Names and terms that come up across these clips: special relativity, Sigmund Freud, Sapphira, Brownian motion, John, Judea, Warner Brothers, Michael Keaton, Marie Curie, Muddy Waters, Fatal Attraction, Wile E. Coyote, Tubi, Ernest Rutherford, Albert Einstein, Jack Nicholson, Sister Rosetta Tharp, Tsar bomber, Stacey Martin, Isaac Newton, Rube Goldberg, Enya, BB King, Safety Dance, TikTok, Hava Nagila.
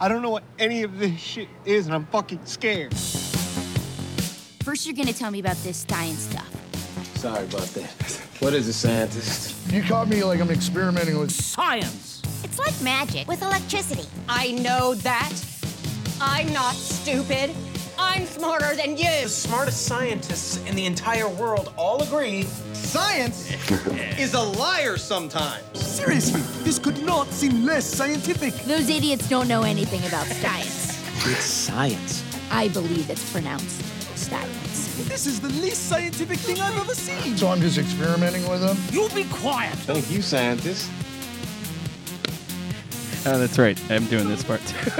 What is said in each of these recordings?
I don't know what any of this shit is, and I'm fucking scared. First, you're gonna tell me about this dying stuff. Sorry about that. What is a scientist? You caught me like I'm experimenting with science. It's like magic with electricity. I know that. I'm not stupid. I'm smarter than you. The smartest scientists in the entire world all agree science is a liar sometimes. Seriously, this could not seem less scientific. Those idiots don't know anything about science. It's science. I believe it's pronounced science. This is the least scientific thing I've ever seen. So I'm just experimenting with them? You be quiet. Thank you, scientists. Oh, that's right. I'm doing this part, too.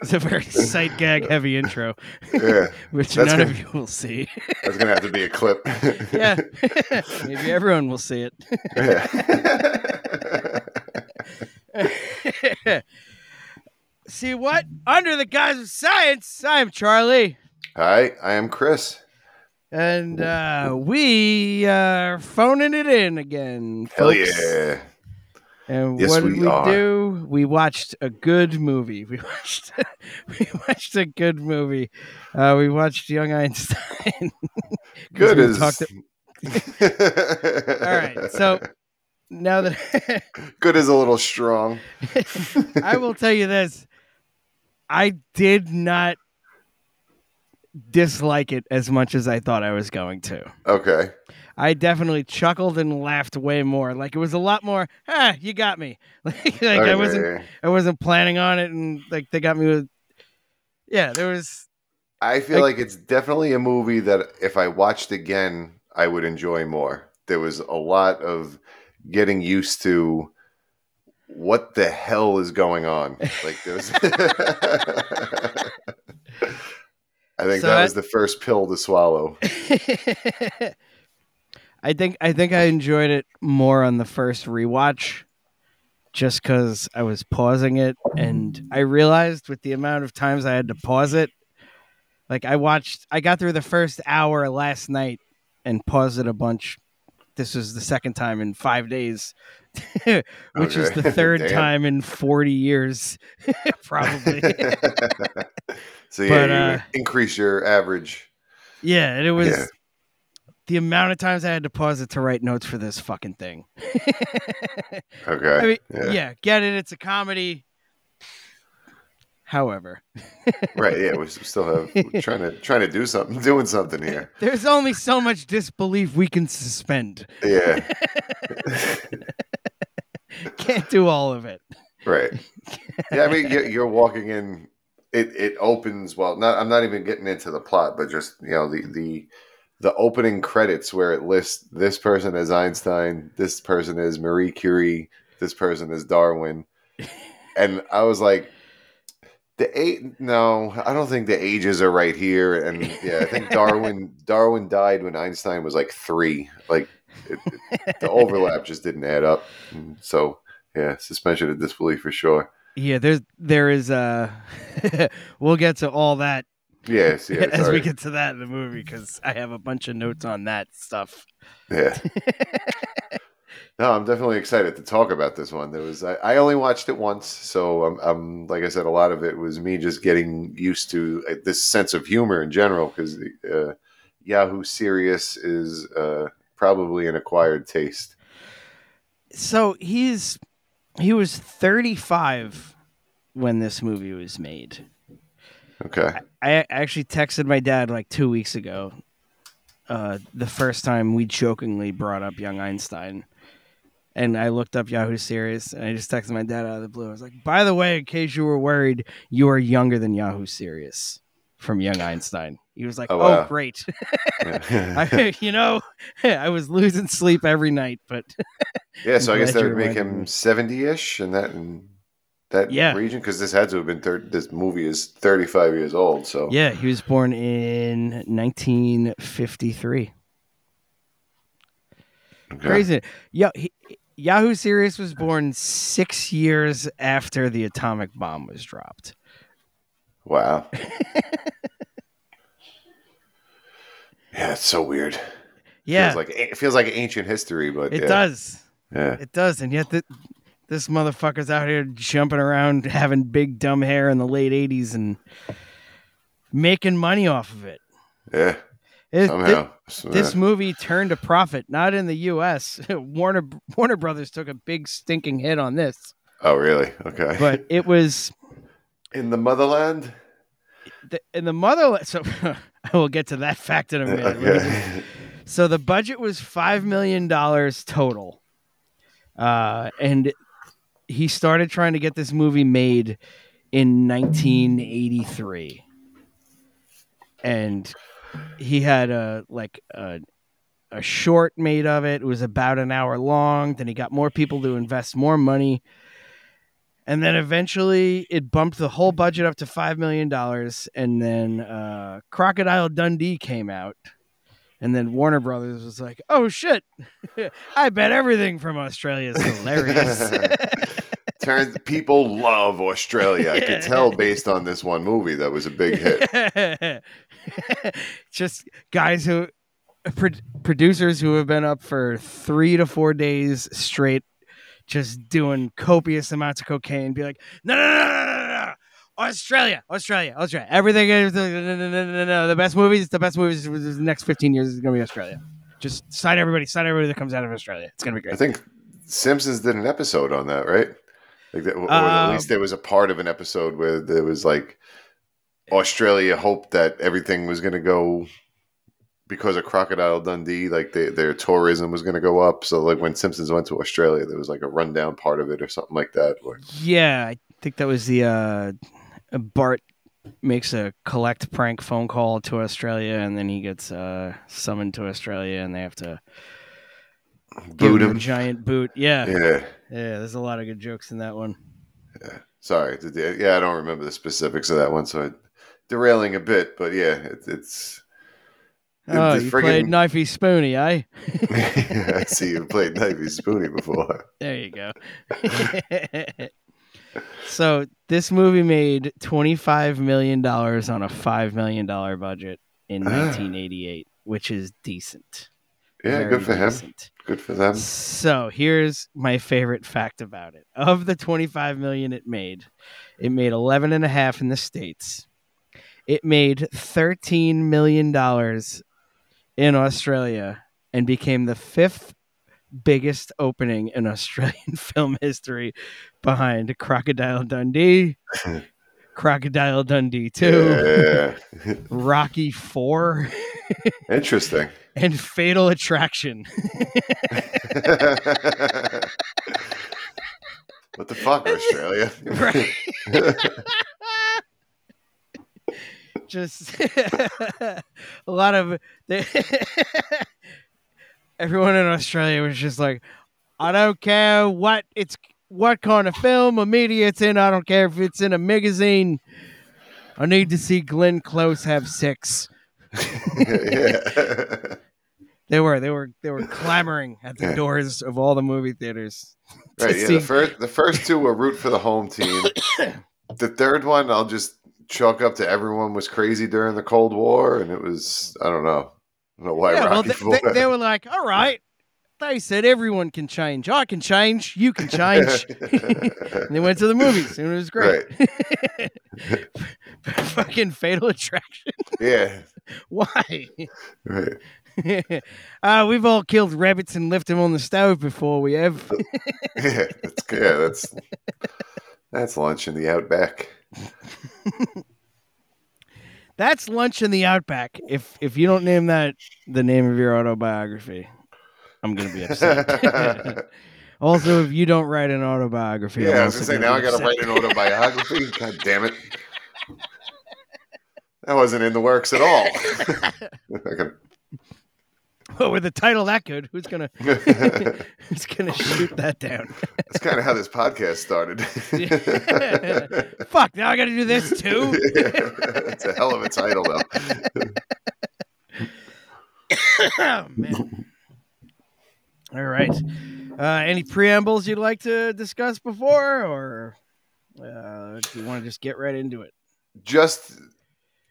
It's a very sight gag heavy intro, yeah, which none of you will see. That's gonna have to be a clip. Yeah, maybe everyone will see it. Yeah. See what? Under the guise of science, I am Charlie. Hi, I am Chris. And we are phoning it in again. Hell folks. Yeah. And yes, what did we do? We watched a good movie. We watched a good movie. We watched Young Einstein. Good as... All right, so now that... Good is a little strong. I will tell you this. I did not dislike it as much as I thought I was going to. Okay. I definitely chuckled and laughed way more. Like it was a lot more. Ah, you got me. Like okay. I wasn't planning on it, and like they got me with. Yeah, there was. I feel like it's definitely a movie that if I watched again, I would enjoy more. There was a lot of getting used to what the hell is going on. Like there was. I think that was the first pill to swallow. I think I enjoyed it more on the first rewatch just because I was pausing it. And I realized with the amount of times I had to pause it, like I got through the first hour last night and paused it a bunch. This was the second time in 5 days, which is the third time in 40 years, probably. So yeah, but, you increase your average. Yeah, and it was... Yeah. The amount of times I had to pause it to write notes for this fucking thing. Okay. I mean, yeah, get it. It's a comedy. However. Right. Yeah. We still have trying to doing something here. There's only so much disbelief we can suspend. Yeah. Can't do all of it. Right. Yeah. I mean, you're walking in. It opens. Well, I'm not even getting into the plot, but just, you know, the opening credits where it lists this person as Einstein, this person is Marie Curie, this person is Darwin. And I was like, I don't think the ages are right here. And yeah, I think Darwin died when Einstein was like 3. Like the overlap just didn't add up. And so yeah, suspension of disbelief for sure. Yeah. There is we'll get to all that. Yes, as we get to that in the movie, because I have a bunch of notes on that stuff. Yeah. No, I'm definitely excited to talk about this one. I only watched it once, so I'm like I said, a lot of it was me just getting used to this sense of humor in general, because Yahoo Serious is probably an acquired taste. So he was 35 when this movie was made. Okay. I actually texted my dad like 2 weeks ago, the first time we jokingly brought up Young Einstein. And I looked up Yahoo Serious, and I just texted my dad out of the blue. I was like, by the way, in case you were worried, you are younger than Yahoo Serious from Young Einstein. He was like, oh wow. Great. I was losing sleep every night. But yeah, so I guess that would make him 70-ish and that... That region, because this had to have been this movie is 35 years old. So yeah, he was born in 1953. Okay. Crazy. Yeah, Yahoo Serious was born 6 years after the atomic bomb was dropped. Wow. Yeah, it's so weird. Yeah, it feels like ancient history, but it does. Yeah, it does, and yet This motherfucker's out here jumping around, having big dumb hair in the late 80s and making money off of it. Yeah. This movie turned a profit, not in the U.S. Warner Brothers took a big stinking hit on this. Oh, really? Okay. But it was... in the motherland? In the motherland... So I will get to that fact in a minute. Okay. So the budget was $5 million total. And he started trying to get this movie made in 1983. And... he had a short made of it. It was about an hour long. Then he got more people to invest more money. And then eventually it bumped the whole budget up to $5 million. And then Crocodile Dundee came out. And then Warner Brothers was like, oh, shit. I bet everything from Australia is hilarious. People love Australia. I could tell based on this one movie that was a big hit. Just guys who producers who have been up for 3 to 4 days straight, just doing copious amounts of cocaine, be like, no. Australia. Everything is no. The best movies for the next 15 years is going to be Australia. Just sign everybody that comes out of Australia. It's going to be great. I think Simpsons did an episode on that, right? Like that, or at least there was a part of an episode where there was like, Australia hoped that everything was going to go because of Crocodile Dundee. Like their tourism was going to go up. So like when Simpsons went to Australia, there was like a rundown part of it or something like that. Yeah, I think that was the Bart makes a collect prank phone call to Australia, and then he gets summoned to Australia, and they have to boot him. A giant boot. Yeah. There's a lot of good jokes in that one. Yeah. Sorry. Yeah, I don't remember the specifics of that one, so derailing a bit, but yeah, it's. Oh, you played Knifey Spoonie, eh? Yeah, I see you played Knifey Spoonie before. There you go. So this movie made $25 million on a $5 million budget in 1988, which is decent. Yeah, very good for decent. Him. Good for them. So here's my favorite fact about it. Of the $25 million it made $11.5 million in the States. It made $13 million in Australia and became the fifth biggest opening in Australian film history behind Crocodile Dundee, Crocodile Dundee 2, Rocky 4. Interesting. And Fatal Attraction. What the fuck, Australia? Right. Just a lot of... Everyone in Australia was just like, I don't care what kind of film or media it's in. I don't care if it's in a magazine. I need to see Glenn Close have sex. Yeah. They were clamoring at the doors of all the movie theaters. Right. Yeah. The first two were root for the home team. The third one, I'll just chalk up to everyone was crazy during the Cold War, and it was I don't know why. Yeah, Rocky Four. They were like, all right. They said everyone can change. I can change. You can change. And they went to the movies, and it was great. Right. Fucking Fatal Attraction. Yeah. Why? Right. We've all killed rabbits and left them on the stove before we have. That's lunch in the outback. That's lunch in the outback. If you don't name that the name of your autobiography, I'm gonna be upset. Also, if you don't write an autobiography, I was gonna say now I gotta write an autobiography. God damn it. That wasn't in the works at all. Well, with a title that good, who's gonna shoot that down? That's kind of how this podcast started. Yeah. Fuck! Now I got to do this too. Yeah, it's a hell of a title, though. Oh, man. All right. Any preambles you'd like to discuss before, or do you want to just get right into it? Just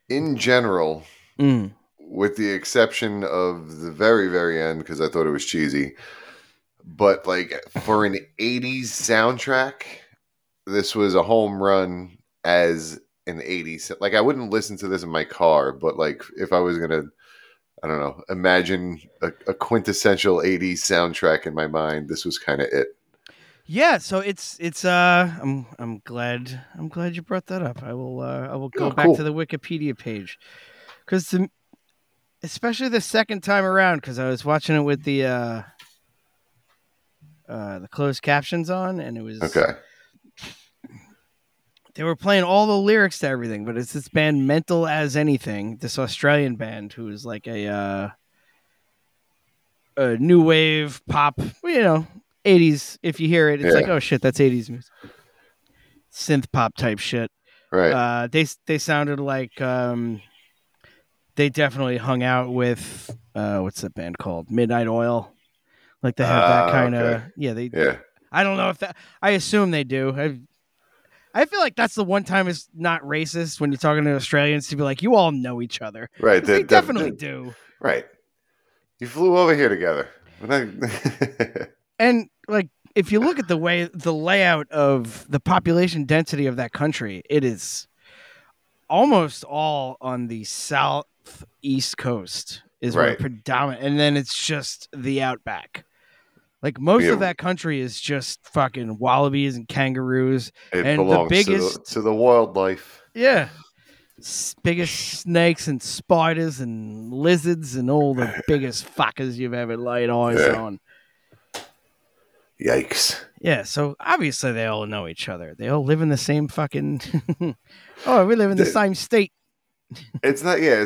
in general. Mm. With the exception of the very, very end, because I thought it was cheesy. But like for an 80s soundtrack, this was a home run as an 80s. Like I wouldn't listen to this in my car, but like if I was going to, I don't know, imagine a quintessential 80s soundtrack in my mind, this was kind of it. Yeah, so it's I'm glad you brought that up. I will go back to the Wikipedia page, because especially the second time around, because I was watching it with the closed captions on, and it was okay. They were playing all the lyrics to everything, but it's this band Mental As Anything, this Australian band who is like a new wave pop, you know. 80s, if you hear it, it's like, oh shit, that's 80s music, synth pop type shit. Right? They sounded like they definitely hung out with what's that band called? Midnight Oil. Like they have that kind of I don't know if that. I assume they do. I feel like that's the one time it's not racist when you're talking to Australians to be like, you all know each other, right? They definitely do. Right. You flew over here together. And like, if you look at the layout of the population density of that country, it is almost all on the southeast coast is where it predominant, and then it's just the outback. Like most of that country is just fucking wallabies and kangaroos, and belongs to the wildlife. Yeah, biggest snakes and spiders and lizards and all the biggest fuckers you've ever laid eyes on. Yikes. Yeah, so obviously they all know each other. They all live in the same fucking we live in the same state. It's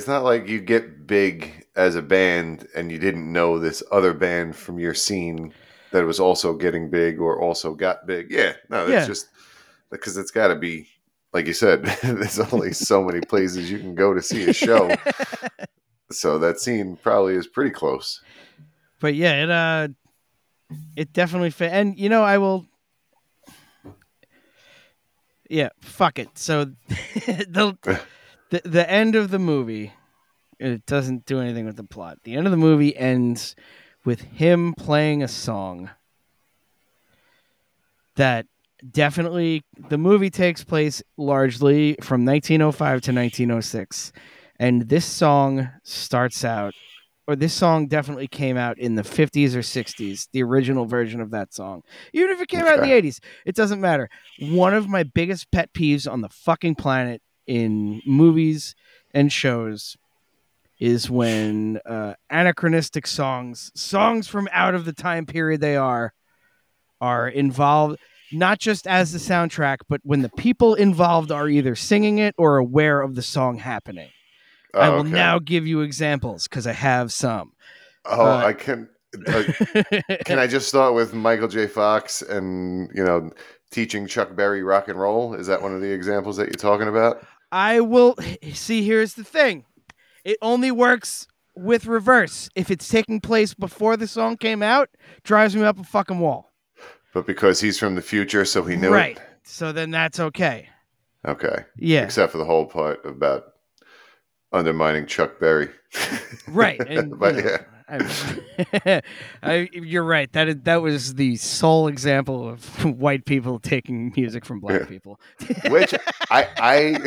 not like you get big as a band and you didn't know this other band from your scene that was also getting big or also got big. Yeah. No, it's just because it's gotta be, like you said, there's only so many places you can go to see a show. So that scene probably is pretty close. But yeah, it definitely fit. And, you know, I will. Yeah, fuck it. So the end of the movie, it doesn't do anything with the plot. The end of the movie ends with him playing a song that definitely the movie takes place largely from 1905 to 1906. And this song starts out. Or this song definitely came out in the 50s or 60s, the original version of that song. Even if it came out in the 80s, it doesn't matter. One of my biggest pet peeves on the fucking planet in movies and shows is when anachronistic songs from out of the time period they are involved, not just as the soundtrack, but when the people involved are either singing it or aware of the song happening. I will now give you examples because I have some. I can. Can I just start with Michael J. Fox and, you know, teaching Chuck Berry rock and roll? Is that one of the examples that you're talking about? I will see. Here's the thing: it only works with reverse. If it's taking place before the song came out, drives me up a fucking wall. But because he's from the future, so he knew it. Right. So then that's okay. Okay. Yeah. Except for the whole part about undermining Chuck Berry. Right. And, but, you know, you're right. That was the sole example of white people taking music from black people. Which I'm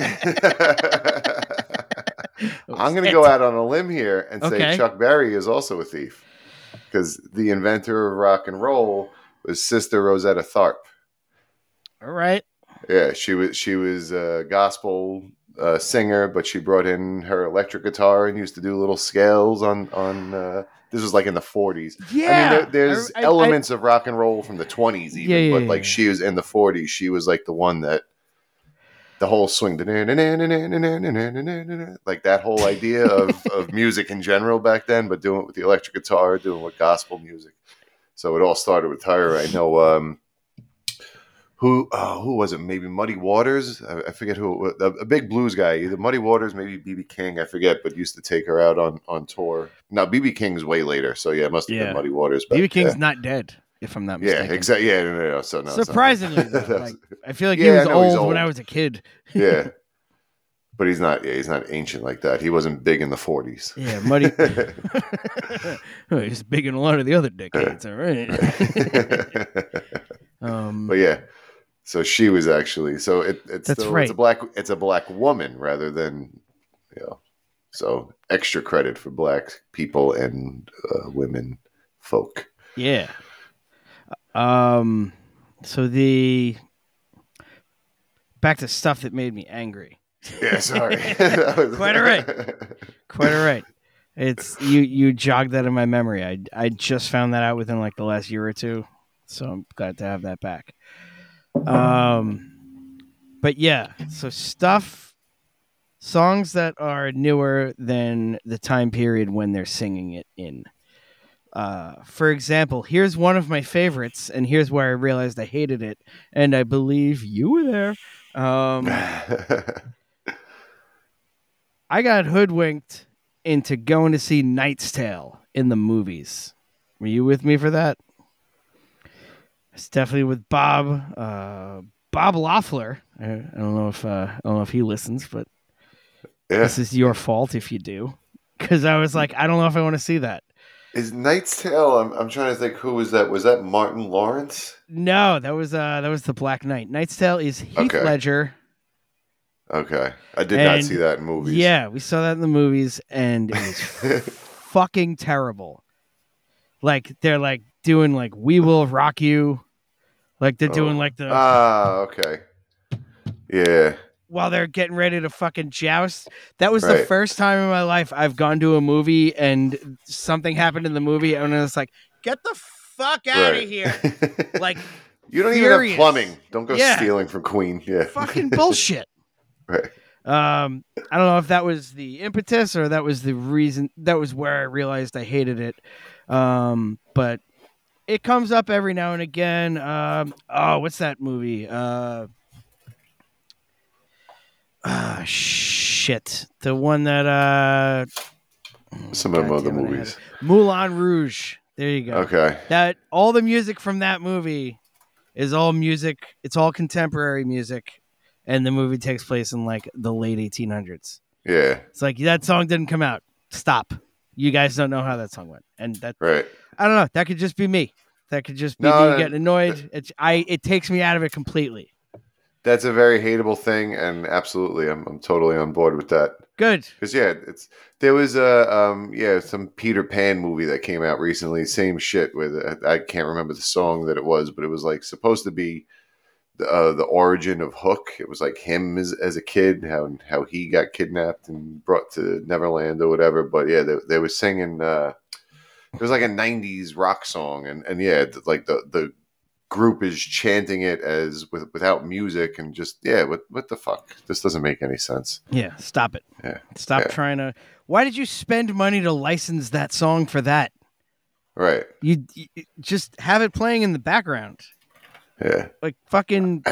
going to go out on a limb here and say Chuck Berry is also a thief, because the inventor of rock and roll was Sister Rosetta Tharp. All right. Yeah, she was a gospel singer, but she brought in her electric guitar and used to do little scales on this was like in the 40s. Yeah. I mean, there's elements of rock and roll from the 20s even, but she was in the 40s. She was like the one that the whole swing, like that whole idea of music in general back then, but doing it with the electric guitar, doing with gospel music. So it all started with her. I know, who was it? Maybe Muddy Waters. I forget who it was. A big blues guy. Either Muddy Waters, maybe BB King. I forget, but used to take her out on tour. Now, BB King's way later. So, yeah, it must have been Muddy Waters. BB King's not dead, if I'm not mistaken. Yeah, exactly. Yeah, no. So, no, surprisingly, though, like, I feel like he was old when I was a kid. Yeah. But he's not. Yeah, he's not ancient like that. He wasn't big in the 40s. Yeah, Muddy. He's big in a lot of the other decades. All right. But yeah, so she was actually. So it's a black. It's a black woman rather than, you know. So extra credit for black people and women folk. Yeah. So the back to stuff that made me angry. Yeah, sorry. Quite all right. Quite all right. It's you jogged that in my memory. I just found that out within like the last year or two, so I'm glad to have that back. But yeah, so stuff, songs that are newer than the time period when they're singing it in. For example, here's one of my favorites, and here's where I realized I hated it, and I believe you were there. I got hoodwinked into going to see Knight's Tale in the movies. Were you with me for that? It's definitely with Bob Loeffler. I don't know if he listens, but yeah. This is your fault if you do, because I was like, I don't know if I want to see that. Is Knight's Tale? I'm trying to think. Who was that? Was that Martin Lawrence? No, that was the Black Knight. Knight's Tale is Heath Ledger. Okay, I did not see that in movies. Yeah, we saw that in the movies, and it was fucking terrible. Like they're like doing like "We Will Rock You," like they're doing like the okay, yeah. While they're getting ready to fucking joust. That was the first time in my life I've gone to a movie and something happened in the movie and I was like, get the fuck out of here. Like, you don't even have plumbing. Don't go stealing from Queen. Yeah. Fucking bullshit. Right. I don't know if that was the impetus or that was the reason. That was where I realized I hated it. But it comes up every now and again. What's that movie? Shit. The one that... some of the movies. Moulin Rouge. There you go. Okay. That all the music from that movie is all music. It's all contemporary music. And the movie takes place in like the late 1800s. Yeah. It's like, that song didn't come out. Stop. You guys don't know how that song went. And that... Right. I don't know. That could just be me. That could just be me getting annoyed. It takes me out of it completely. That's a very hateable thing, and absolutely, I'm totally on board with that. Good, because there was a some Peter Pan movie that came out recently. Same shit with I can't remember the song that it was, but it was like supposed to be the origin of Hook. It was like him as a kid, how he got kidnapped and brought to Neverland or whatever. But yeah, they were singing. It was like a '90s rock song, and yeah, like the group is chanting it as without music and just what the fuck, this doesn't make any sense. Stop it. Trying to... Why did you spend money to license that song for that? Right. You just have it playing in the background. Like fucking...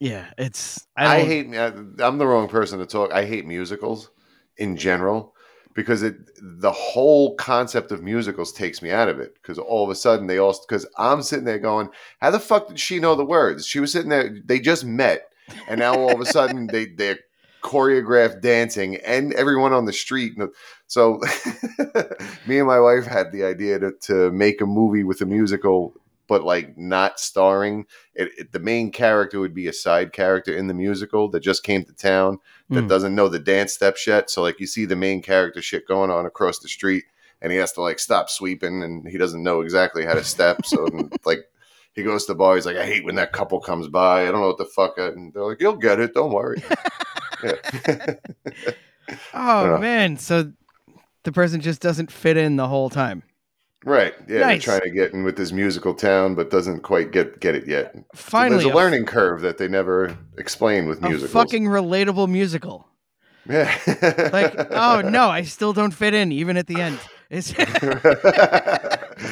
It's... I'm the wrong person to talk. I hate musicals in general because the whole concept of musicals takes me out of it. Because all of a sudden because I'm sitting there going, how the fuck did she know the words? She was sitting there, they just met, and now all of a sudden they're choreographed dancing and everyone on the street. So me and my wife had the idea to make a movie with a musical, but like not starring. The main character would be a side character in the musical that just came to town that doesn't know the dance steps yet. So like you see the main character shit going on across the street and he has to like stop sweeping and he doesn't know exactly how to step. So like he goes to the bar. He's like, I hate when that couple comes by. I don't know what the fuck. And they're like, you'll get it. Don't worry. Oh man. So the person just doesn't fit in the whole time. Right. Yeah. Nice. They're trying to get in with this musical town, but doesn't quite get it yet. Finally. So there's a learning curve that they never explain with musicals. A fucking relatable musical. Yeah. Like, oh no, I still don't fit in even at the end.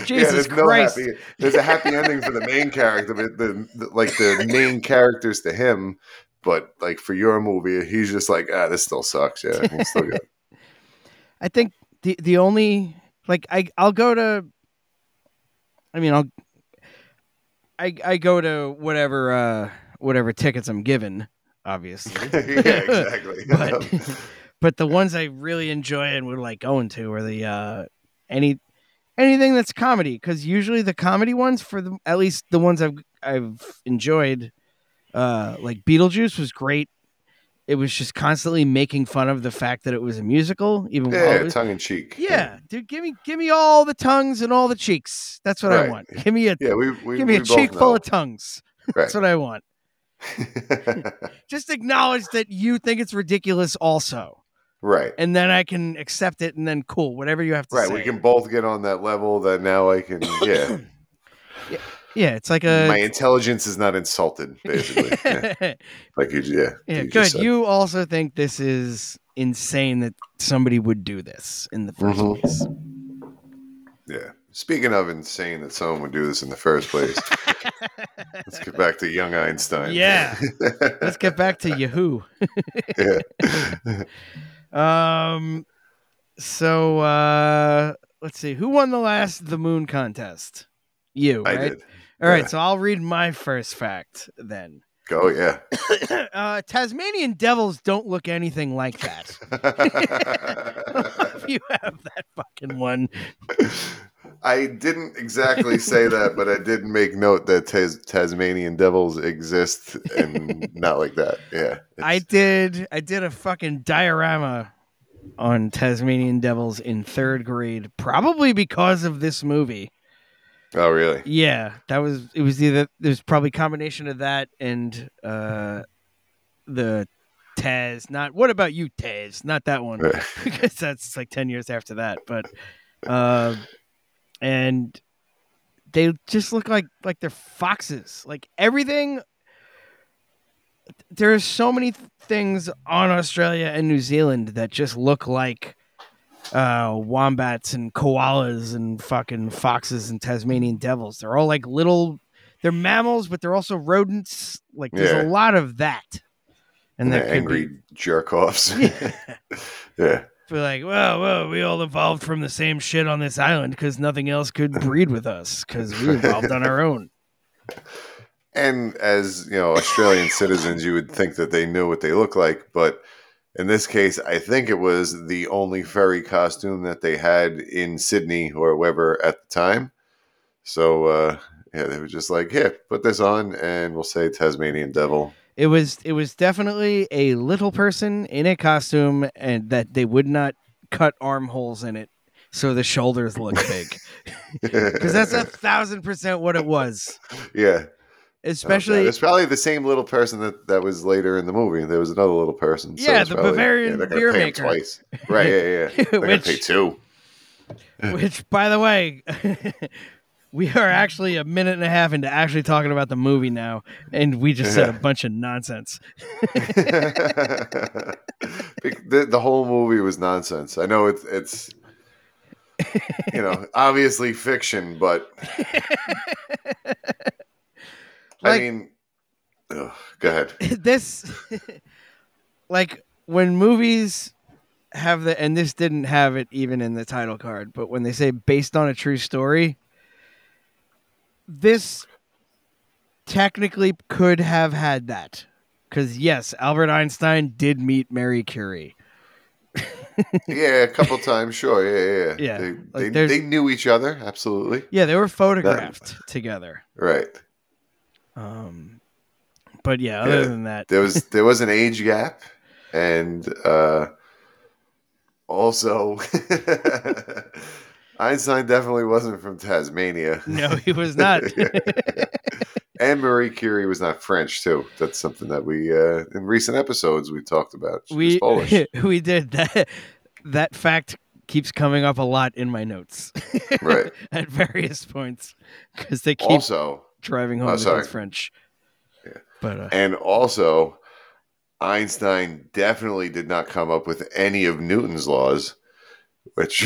Jesus Christ. There's a happy ending for the main character, but the main characters to him. But like for your movie, he's just like, this still sucks. Yeah. It's still good. I think the only... Like I go to whatever tickets I'm given. obviously. Yeah, exactly. But the ones I really enjoy and would like going to are the anything that's comedy, because usually the comedy ones, for the, at least the ones I've enjoyed, like Beetlejuice was great. It was just constantly making fun of the fact that it was a musical, even tongue in cheek. Yeah, dude, give me all the tongues and all the cheeks. That's what I want. Give me a give me a cheek full of tongues. Right. That's what I want. Just acknowledge that you think it's ridiculous, also. Right. And then I can accept it, and then cool, whatever you have to say. Right. We can both get on that level. That now I can. Yeah. Yeah. Yeah, it's like my intelligence is not insulted, basically. Yeah. Like you, you good. You also think this is insane that somebody would do this in the first place. Yeah. Speaking of insane that someone would do this in the first place, let's get back to young Einstein. Yeah. Let's get back to Yahoo. Yeah. So let's see. Who won the moon contest? You, right? I did. All right, so I'll read my first fact then. Go, Tasmanian devils don't look anything like that. If you have that fucking one. I didn't exactly say that, but I did make note that Tasmanian devils exist and not like that. Yeah. I did a fucking diorama on Tasmanian devils in third grade, probably because of this movie. Oh, really? Yeah, it was probably a combination of that and the Taz. Not what about you, Taz? Not that one, because that's like 10 years after that. But and they just look like they're foxes. Like everything, there are so many things on Australia and New Zealand that just look like wombats and koalas and fucking foxes and Tasmanian devils. They're all like little, they're mammals, but they're also rodents. Like there's a lot of that. And they're angry jerk offs. Yeah. We're like, whoa, we all evolved from the same shit on this island because nothing else could breed with us because we evolved on our own. And as, Australian citizens, you would think that they knew what they look like, but in this case, I think it was the only furry costume that they had in Sydney or wherever at the time. So, they were just like, "Here, put this on, and we'll say Tasmanian Devil." It was definitely a little person in a costume, and that they would not cut armholes in it, so the shoulders look big. Because that's 1,000% what it was. Yeah. Especially, it's probably the same little person that was later in the movie. There was another little person. So yeah, the probably, Bavarian beer maker. Twice. Right? Yeah. They're going to pay two. Which, by the way, we are actually a minute and a half into actually talking about the movie now, and we just said a bunch of nonsense. The whole movie was nonsense. I know it's obviously fiction, but. Go ahead. This, when movies have and this didn't have it even in the title card, but when they say based on a true story, this technically could have had that. Because, yes, Albert Einstein did meet Marie Curie. A couple times, sure. Yeah. They knew each other, absolutely. Yeah, they were photographed together. Right. But other than that, there was an age gap, and also Einstein definitely wasn't from Tasmania. No, he was not. And Marie Curie was not French too. That's something that we in recent episodes we talked about. She was Polish. We did that. That fact keeps coming up a lot in my notes, right? At various points, because they keep driving home with French. Yeah. But, and also, Einstein definitely did not come up with any of Newton's laws, which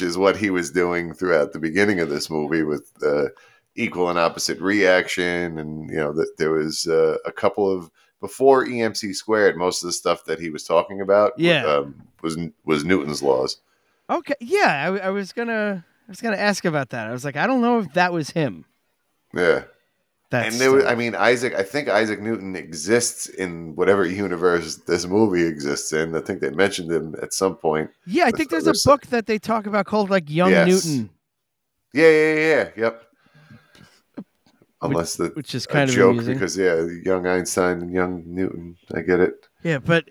is what he was doing throughout the beginning of this movie with equal and opposite reaction. And, there was a couple of, before EMC squared, most of the stuff that he was talking about was Newton's laws. Okay. Yeah. I was going to ask about that. I was like, I don't know if that was him. Yeah, That's and there was, I mean, I think Isaac Newton exists in whatever universe this movie exists in. I think they mentioned him at some point. Yeah, I think there's a book that they talk about called like Young Newton. Yeah. Yep. Unless which is kind of a joke amusing. Because Young Einstein and Young Newton. I get it. Yeah, but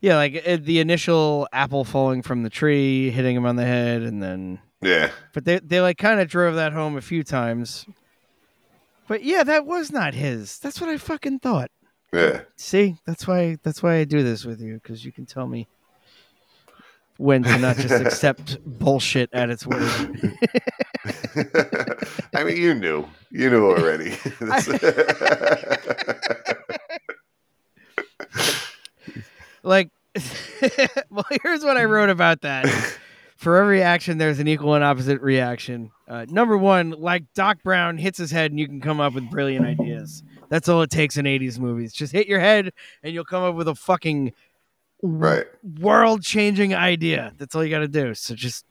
yeah, like the initial apple falling from the tree, hitting him on the head, and then But they like kind of drove that home a few times. But yeah, that was not his. That's what I fucking thought. Yeah. See, that's why I do this with you, because you can tell me when to not just accept bullshit at its word. I mean, you knew already. Like, well, here's what I wrote about that. For every action, there's an equal and opposite reaction. Number one, like Doc Brown hits his head and you can come up with brilliant ideas. That's all it takes in 80s movies. Just hit your head and you'll come up with a fucking world-changing idea. That's all you got to do. So just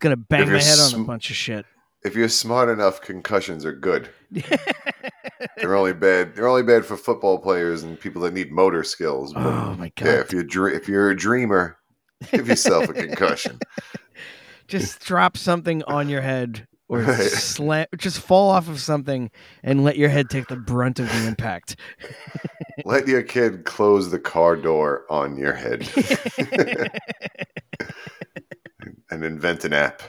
going to bang my head on a bunch of shit. If you're smart enough, concussions are good. They're only bad for football players and people that need motor skills. But, oh, my God. Yeah, if you're a dreamer... give yourself a concussion. Just drop something on your head or just fall off of something and let your head take the brunt of the impact. Let your kid close the car door on your head and invent an app.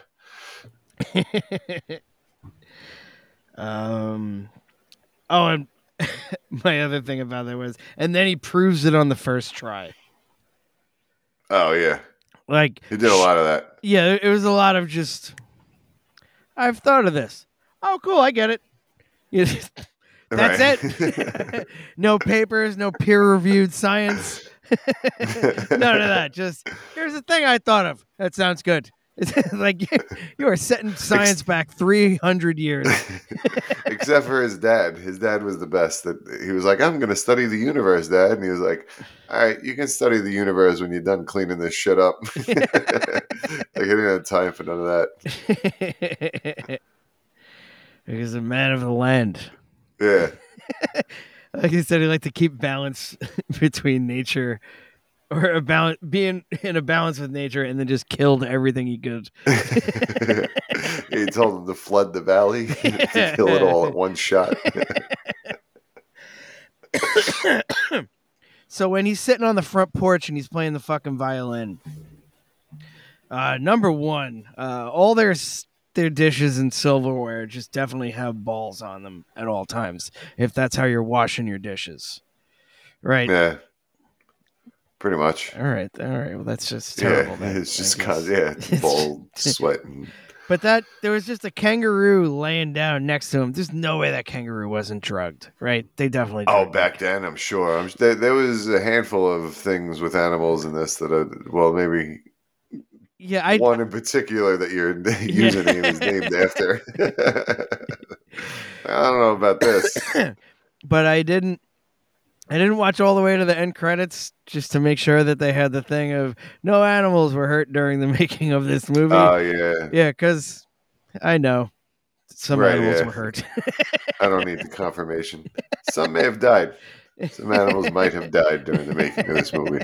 Oh, and my other thing about that was, and then he proves it on the first try. Oh, yeah. Like, he did a lot of that. Yeah, it was a lot of just, I've thought of this. Oh, cool. I get it. That's it. No papers, no peer-reviewed science. None of that. Just, here's the thing I thought of. That sounds good. Like, you are setting science back 300 years. Except for his dad. His dad was the best. That he was like, I'm going to study the universe, Dad. And he was like, all right, you can study the universe when you're done cleaning this shit up. Like, I didn't have time for none of that. He's a man of the land. Yeah. Like he said, he liked to keep balance between nature. Or a balance, being in a balance with nature, and then just killed everything he could. He told him to flood the valley, to kill it all at one shot. So when he's sitting on the front porch and he's playing the fucking violin, number one, all their dishes and silverware just definitely have balls on them at all times, if that's how you're washing your dishes, right? Yeah. Pretty much. All right. Well, that's just terrible. Yeah, then, it's just bold sweating. But there was just a kangaroo laying down next to him. There's no way that kangaroo wasn't drugged, right? They definitely. Oh, back then, I'm sure. There was a handful of things with animals in this that, maybe. Yeah, one in particular that your username is named after. I don't know about this, but I didn't watch all the way to the end credits just to make sure that they had the thing of no animals were hurt during the making of this movie. Oh, yeah. Yeah, because I know some animals were hurt. I don't need the confirmation. Some may have died. Some animals might have died during the making of this movie.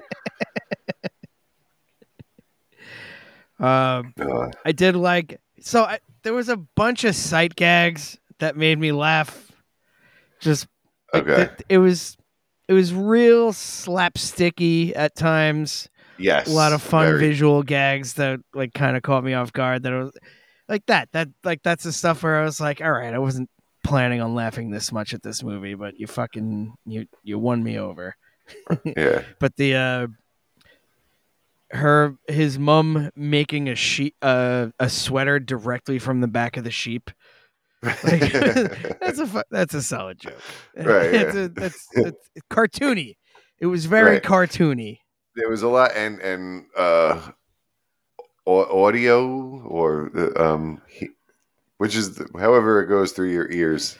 I did like... So there was a bunch of sight gags that made me laugh. Just... like, okay. It was real slapsticky at times. Yes. A lot of fun visual gags that like kind of caught me off guard. That it was like that like that's the stuff where I was like, all right, I wasn't planning on laughing this much at this movie, but you fucking you won me over. Yeah. But the his mom making a sweater directly from the back of the sheep. Like, that's a solid joke. Right, it's cartoony. It was very cartoony. There was a lot and audio which is however it goes through your ears,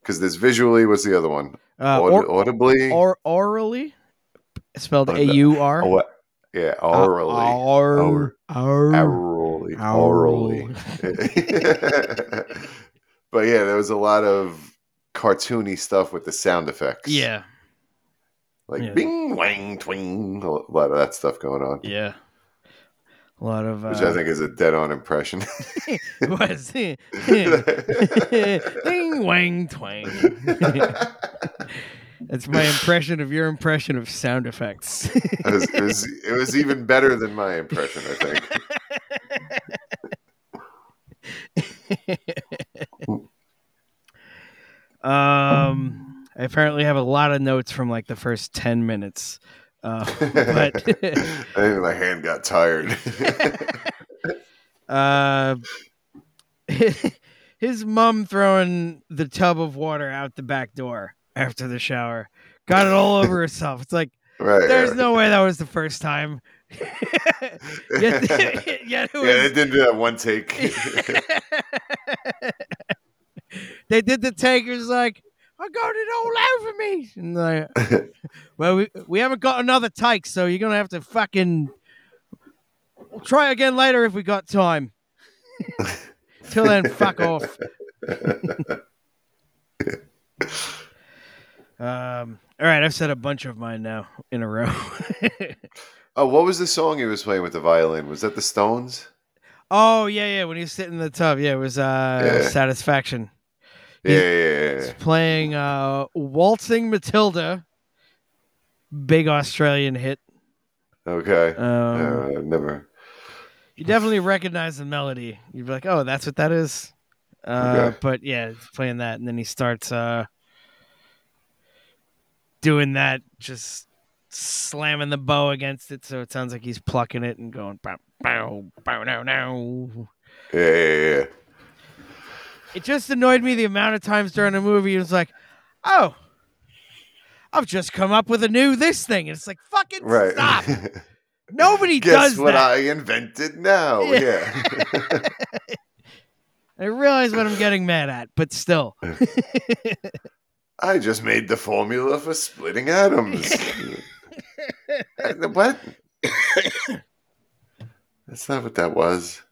because there's visually. What's the other one? Audibly or orally, spelled AUR. Yeah, orally. Orally. But yeah, there was a lot of cartoony stuff with the sound effects. Yeah. Like bing, wang, twing. A lot of that stuff going on. Yeah. A lot of... which I think is a dead-on impression. It was. Ding, wang, twang. That's my impression of your impression of sound effects. It was even better than my impression, I think. I apparently have a lot of notes from like the first 10 minutes. But I think my hand got tired. His mom throwing the tub of water out the back door after the shower got it all over herself. It's like, right, there's no way that was the first time. They didn't do that one take. They did the take. It was like, I got it all over me. And like, well, we haven't got another take, so you're gonna have to fucking try again later if we got time. Till then, fuck off. All right, I've said a bunch of mine now in a row. Oh, what was the song he was playing with the violin? Was that the Stones? Oh yeah. When he was sitting in the tub, yeah, it was Satisfaction. He's playing Waltzing Matilda, big Australian hit. Okay. I've never. You definitely recognize the melody. You'd be like, oh, that's what that is. Okay. But yeah, he's playing that. And then he starts doing that, just slamming the bow against it. So it sounds like he's plucking it and going, bow, bow, bow, no, no. Yeah. It just annoyed me the amount of times during a movie it was like, oh, I've just come up with a new this thing. And it's like, fucking stop. Nobody does that. Guess what I invented now. Yeah. I realize what I'm getting mad at, but still. I just made the formula for splitting atoms. What? That's not what that was.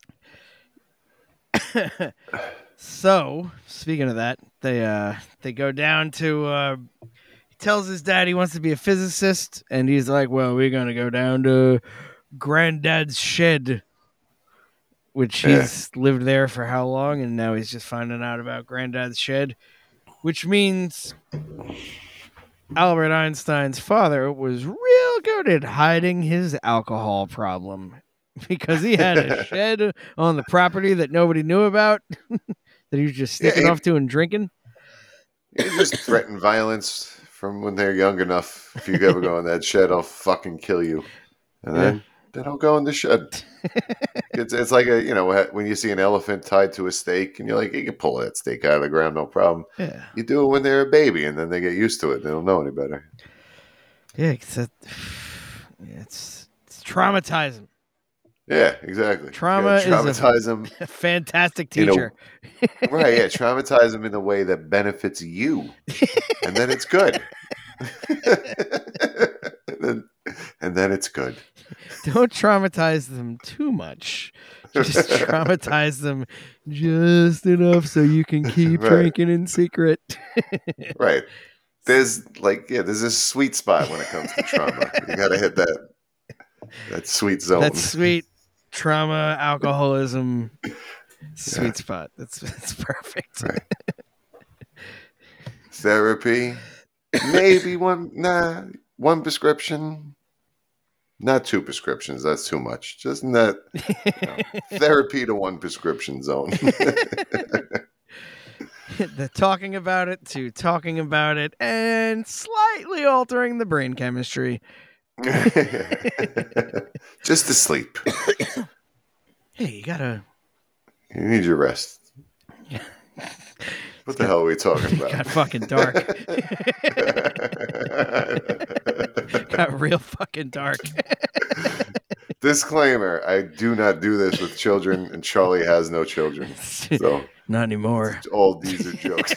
So, speaking of that, they go down to, he tells his dad he wants to be a physicist, and he's like, well, we're going to go down to Granddad's shed, which he's lived there for how long, and now he's just finding out about Granddad's shed, which means Albert Einstein's father was real good at hiding his alcohol problem, because he had a shed on the property that nobody knew about. That he was just sticking off to and drinking. They just threaten violence from when they're young enough. If you ever go in that shed, I'll fucking kill you. And then they don't go in the shed. It's like a, you know, when you see an elephant tied to a stake and you're like, you can pull that stake out of the ground, no problem. Yeah. You do it when they're a baby and then they get used to it. They don't know any better. Yeah, it's traumatizing. Yeah, exactly. Traumatize them. Fantastic teacher. Right, yeah. Traumatize them in a way that benefits you. And then it's good. and then it's good. Don't traumatize them too much. Just traumatize them just enough so you can keep drinking in secret. Right. There's a sweet spot when it comes to trauma. You gotta hit that sweet zone. That's sweet. Trauma, alcoholism, sweet spot. That's perfect. Right. Therapy, maybe one prescription, not two prescriptions. That's too much. Just that therapy to one prescription zone. The talking about it to talking about it and slightly altering the brain chemistry. Just to sleep. Hey, you need your rest. What the hell are we talking about? It got fucking dark. Got real fucking dark. Disclaimer, I do not do this with children, and Charlie has no children. So not anymore. All these are jokes.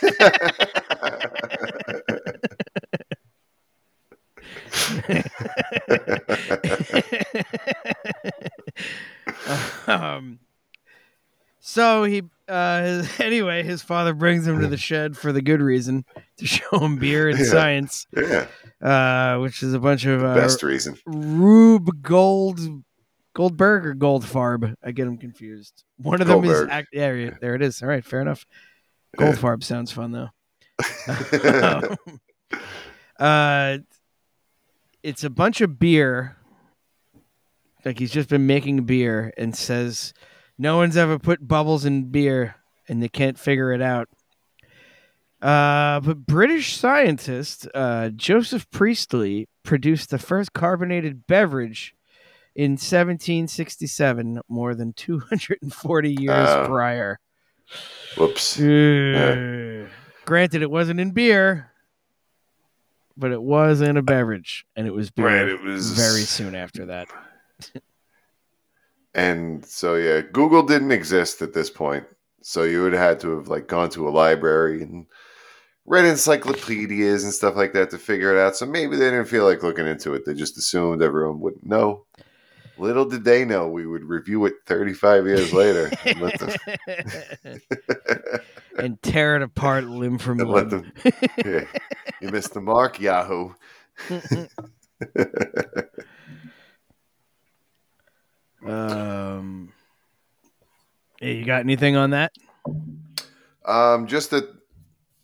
So he Anyway, his father brings him to the shed for the good reason, to show him beer and science. Yeah. Which is a bunch of best reason. Rube Goldberg or Goldfarb. I get them confused. One of Goldberg. Them is yeah, there it is. All right, fair enough. Goldfarb sounds fun though. It's a bunch of beer. Like he's just been making beer and says no one's ever put bubbles in beer and they can't figure it out. But British scientist Joseph Priestley produced the first carbonated beverage in 1767, more than 240 years prior. Whoops. Granted, it wasn't in beer, but it was in a beverage, and it was beer very soon after that. And so, yeah, Google didn't exist at this point. So you would have had to have like gone to a library and read encyclopedias and stuff like that to figure it out. So maybe they didn't feel like looking into it. They just assumed everyone would know. Little did they know we would review it 35 years later and, let them... and tear it apart limb from and limb. Yeah. You missed the mark, Yahoo. Hey, you got anything on that? Just that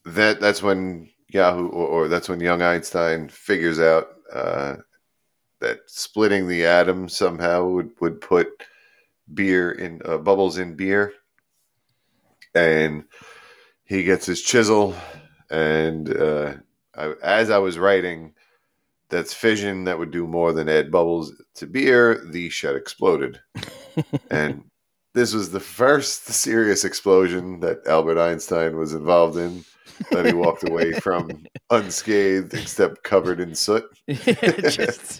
that's when Yahoo or that's when Young Einstein figures out that splitting the atom somehow would put beer in bubbles in beer, and he gets his chisel. And as I was writing, that's fission that would do more than add bubbles to beer. The shed exploded, and this was the first serious explosion that Albert Einstein was involved in. That he walked away from unscathed, except covered in soot. just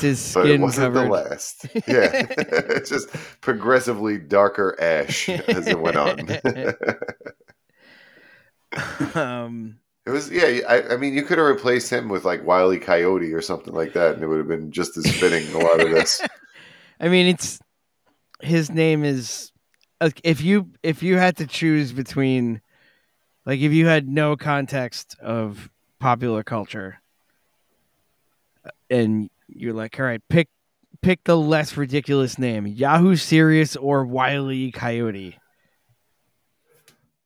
his skin covered. But it wasn't the last. Yeah, just progressively darker ash as it went on. It was I mean, you could have replaced him with like Wile E. Coyote or something like that, and it would have been just as fitting. A lot of this. I mean, it's his name is if you had to choose between. Like, if you had no context of popular culture and you're like, all right, pick the less ridiculous name, Yahoo Serious or Wile E. Coyote.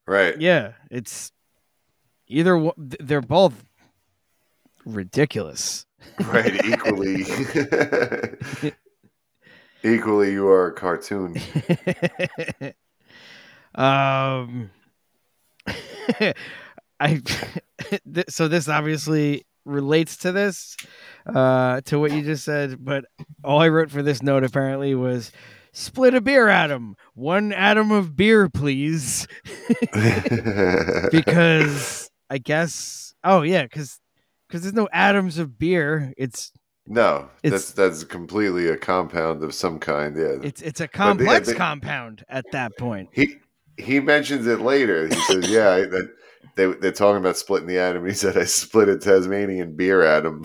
Right. Yeah. It's either one. They're both ridiculous. Right. Equally, you are a cartoon. So this obviously relates to this, to what you just said, but all I wrote for this note apparently was split a beer atom. One atom of beer, please. Because I guess, because there's no atoms of beer. That's completely a compound of some kind. Yeah, it's a complex compound at that point. He mentions it later. He says, they're talking about splitting the atom. He said, I split a Tasmanian beer atom.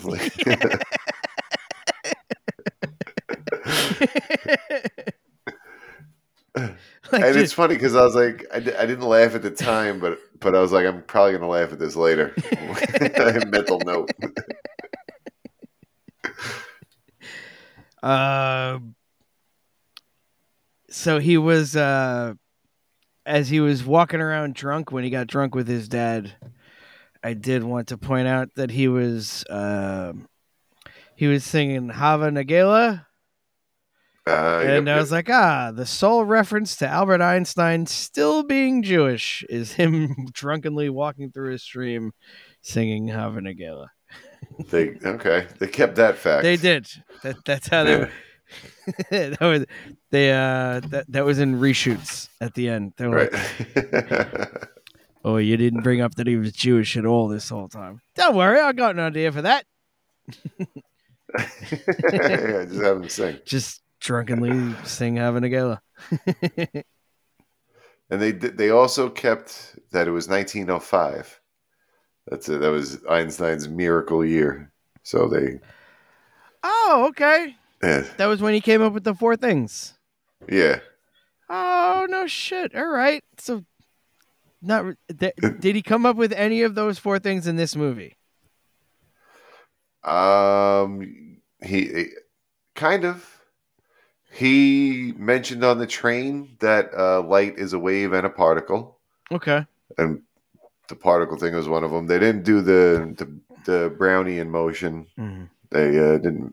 And it's funny because I was like, I didn't laugh at the time, but I was like, I'm probably going to laugh at this later. Mental note. So he was... As he was walking around drunk, when he got drunk with his dad, I did want to point out that he was singing Hava Nagila. I was like, the sole reference to Albert Einstein still being Jewish is him drunkenly walking through a stream singing Hava Nagila. They kept that fact. They did. That's how they... that was in reshoots at the end. They were like, oh, you didn't bring up that he was Jewish at all this whole time. Don't worry, I got an idea for that. Yeah, just have him sing. Just drunkenly sing Hava Nagila. And they also kept that it was 1905. That was Einstein's miracle year. So they. Oh, okay. Yeah. That was when he came up with the four things. Yeah. Oh, Oh, no shit. All right. So not did he come up with any of those four things in this movie? He kind of. He mentioned on the train that light is a wave and a particle. Okay. And the particle thing was one of them. They didn't do the Brownian motion. Mm-hmm. They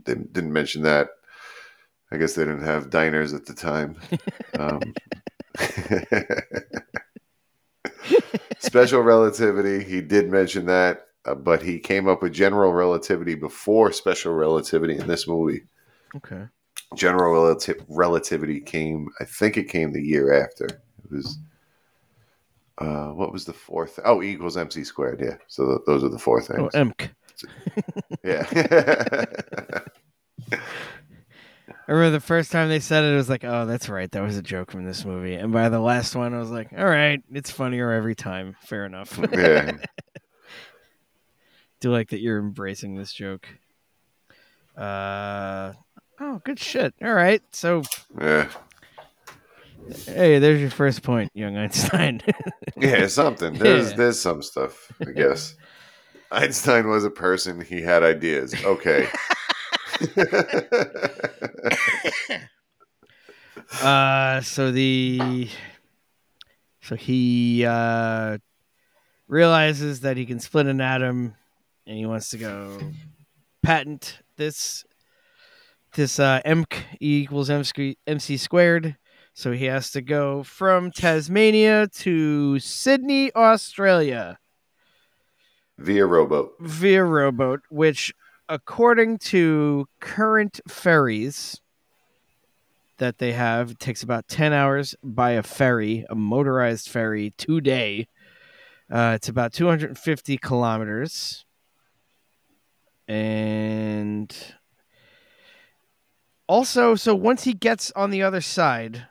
didn't mention that. I guess they didn't have diners at the time. Special relativity. He did mention that, but he came up with general relativity before special relativity in this movie. Okay. General relativity came, I think it came the year after. It was, what was the fourth? Oh, E equals MC squared. Yeah. So those are the four things. Oh, MK. Yeah. I remember the first time they said it, it was like, oh, that's right. That was a joke from this movie. And by the last one, I was like, all right, it's funnier every time. Fair enough. Yeah. Do like that you're embracing this joke. Oh, good shit. All right. So, yeah. Hey, there's your first point, young Einstein. Yeah, something. There's some stuff, I guess. Einstein was a person. He had ideas. Okay. So he realizes that he can split an atom, and he wants to go patent this E equals MC squared. So he has to go from Tasmania to Sydney, Australia. Via rowboat, which according to current ferries that they have, it takes about 10 hours by a ferry, a motorized ferry today. It's about 250 kilometers. And... also, so once he gets on the other side,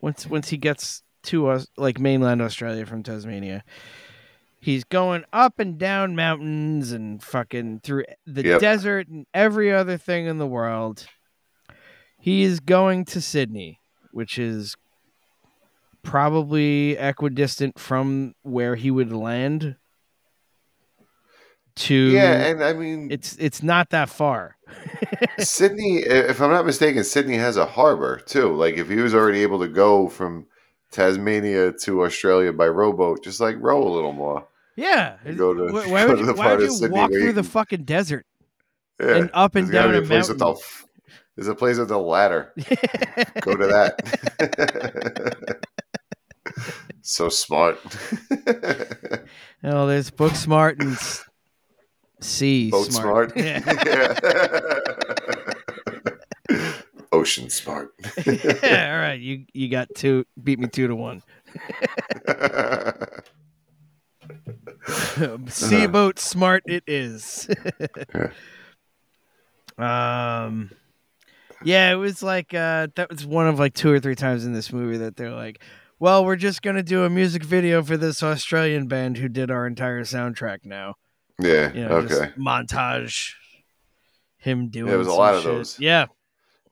once he gets to us, like mainland Australia from Tasmania, he's going up and down mountains and fucking through the desert and every other thing in the world. He is going to Sydney, which is probably equidistant from where he would land. And I mean it's not that far. Sydney, if I'm not mistaken, Sydney has a harbor too. Like if he was already able to go from Tasmania to Australia by rowboat, just like row a little more. Yeah. Why would you walk through the fucking desert? Yeah. And up and down a mountain. There's a place with a ladder. Go to that. So smart. There's book smart and boat smart. Yeah. Ocean smart. Yeah, all right, you got two. Beat me 2-1. Seaboat smart it is. It was like that was one of like 2 or 3 times in this movie that they're like, well, we're just gonna do a music video for this Australian band who did our entire soundtrack now. Yeah. Just montage him doing. There was a lot of those. Yeah.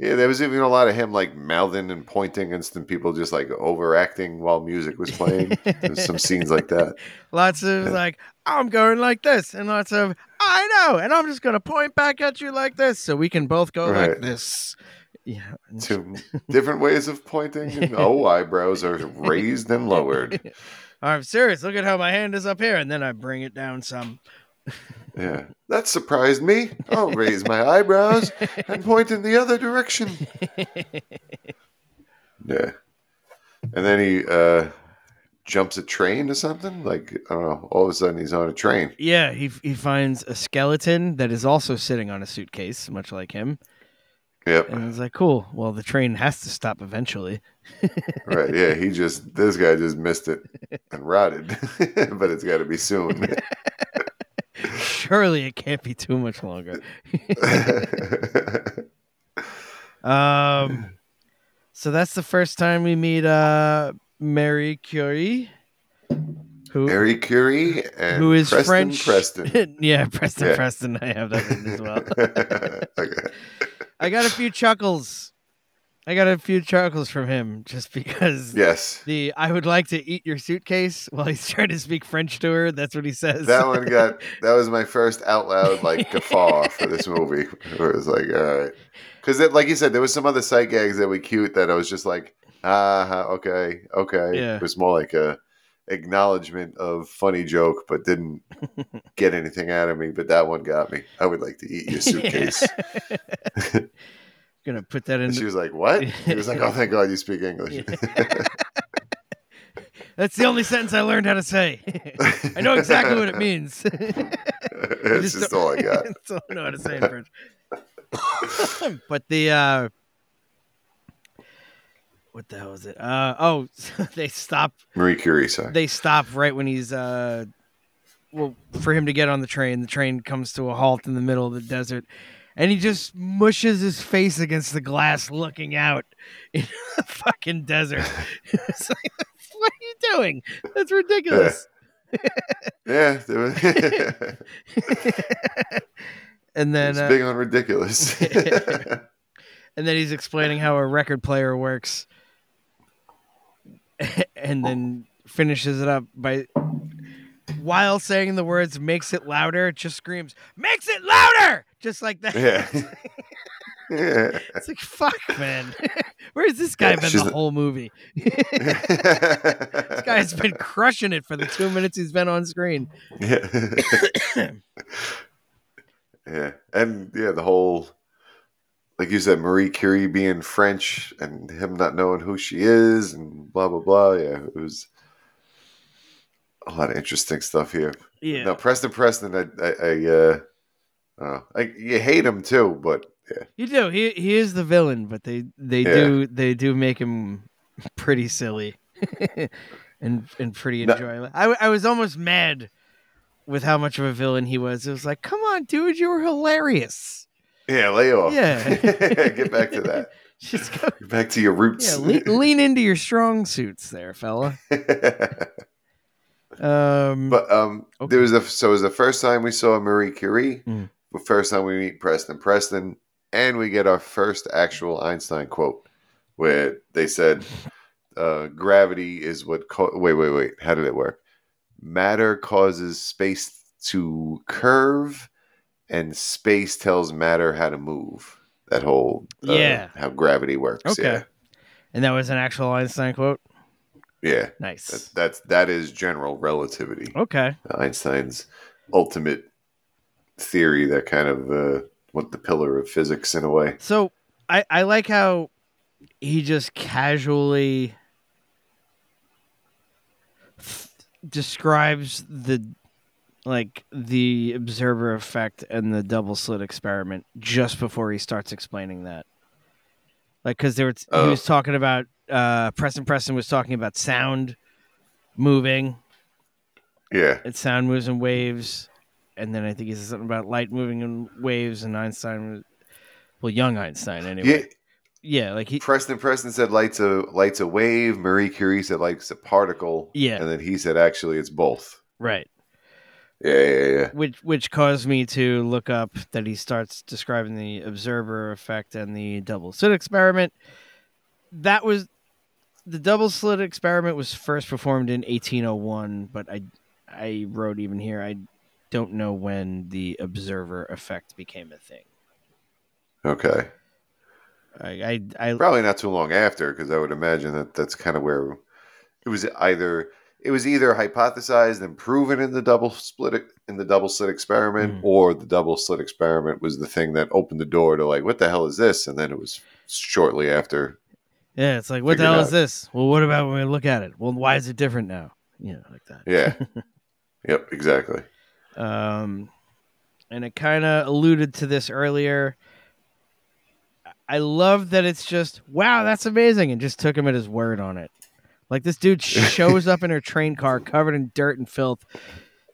Yeah. There was even a lot of him like mouthing and pointing and some people just like overacting while music was playing. There's some scenes like that. Lots of like, I'm going like this, and lots of, I know, and I'm just going to point back at you like this so we can both go like this. Yeah. 2 different ways of pointing. Oh, eyebrows are raised and lowered. I'm serious. Look at how my hand is up here, and then I bring it down some. Yeah. That surprised me. I'll raise my eyebrows and point in the other direction. Yeah. And then he jumps a train or something. Like, I don't know. All of a sudden, he's on a train. Yeah. He finds a skeleton that is also sitting on a suitcase, much like him. Yep. And I was like, cool. Well, the train has to stop eventually. Right. Yeah. This guy just missed it and rotted, but it's got to be soon. Surely it can't be too much longer. So that's the first time we meet Marie Curie. Marie Curie and who is Preston, French. Preston. Yeah, Preston, yeah. Preston. I have that written as well. Okay. I got a few chuckles I got a few chuckles from him just because. Yes. The "I would like to eat your suitcase" while he's trying to speak French to her. That's what he says. That one got. That was my first out loud like guffaw for this movie. Where it was like, all right, because like you said, there was some other sight gags that were cute that I was just like, okay. Yeah. It was more like a acknowledgement of funny joke, but didn't get anything out of me. But that one got me. "I would like to eat your suitcase." Yeah. Gonna put that in. And she was like, "What?" He was like, "Oh, thank God you speak English." Yeah. That's the only sentence I learned how to say. I know exactly what it means. It's just all I got. That's all I know how to say in French. But the what the hell is it? They stop. Marie Curie. Sorry, they stop right when he's for him to get on the train. The train comes to a halt in the middle of the desert. And he just mushes his face against the glass looking out in the fucking desert. It's like, what are you doing? That's ridiculous. Yeah. And then it's big on ridiculous. And then he's explaining how a record player works. And then finishes it up by, while saying the words "makes it louder," just screams, "Makes it louder!" Just like that. Yeah. Yeah. It's like, fuck, man. Where's this guy been the whole movie? This guy's been crushing it for the 2 minutes he's been on screen. Yeah. Yeah. And yeah, the whole, like you said, Marie Curie being French and him not knowing who she is and blah, blah, blah. Yeah. It was a lot of interesting stuff here. Yeah. Now, Preston, you hate him too, but yeah, you do. He is the villain, but they do make him pretty silly and pretty enjoyable. I was almost mad with how much of a villain he was. It was like, come on, dude, you were hilarious. Yeah, lay off. Yeah, get back to that. Just go, get back to your roots. Yeah, lean into your strong suits, there, fella. Okay. It was the first time we saw Marie Curie, the first time we meet Preston, and we get our first actual Einstein quote where they said, gravity is what wait, how did it work? Matter causes space to curve and space tells matter how to move. That whole how gravity works. Okay. Yeah. And that was an actual Einstein quote? Yeah, nice. That is general relativity. Okay, Einstein's ultimate theory that kind of went the pillar of physics in a way. So I like how he just casually describes the observer effect and the double slit experiment just before he starts explaining that. Like, because he was talking about. Preston was talking about sound moving. Yeah. And sound moves in waves. And then I think he said something about light moving in waves, and Einstein was, young Einstein anyway. Yeah, like Preston said light's a wave, Marie Curie said light's a particle. Yeah. And then he said actually it's both. Right. Yeah. Which caused me to look up that he starts describing the observer effect and the double slit experiment. That was the double slit experiment was first performed in 1801, but I wrote even here, I don't know when the observer effect became a thing. Okay. I probably not too long after, because I would imagine that's kind of where it was either hypothesized and proven in the double slit experiment, or the double slit experiment was the thing that opened the door to like, what the hell is this? And then it was shortly after. Yeah, it's like, what the hell is this? Well, what about when we look at it? Well, why is it different now? You know, like that. Yeah. Yep, exactly. And it kind of alluded to this earlier. I love that it's just, wow, that's amazing, and just took him at his word on it. Like, this dude shows up in her train car covered in dirt and filth,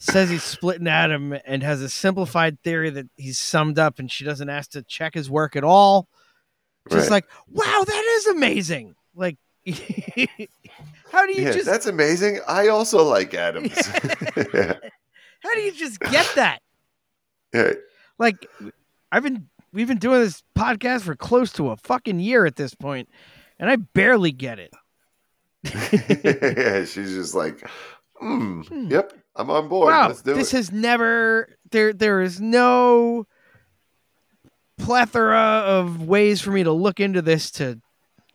says he's splitting atom, and has a simplified theory that he's summed up, and she doesn't ask to check his work at all. Just like, wow, that is amazing. Like, how do you just... That's amazing. I also like atoms. Yeah. How do you just get that? Yeah. Like, I've been We've been doing this podcast for close to a fucking year at this point, and I barely get it. Yeah, she's just like, yep, I'm on board. Wow, let's do this. Has never there is no plethora of ways for me to look into this to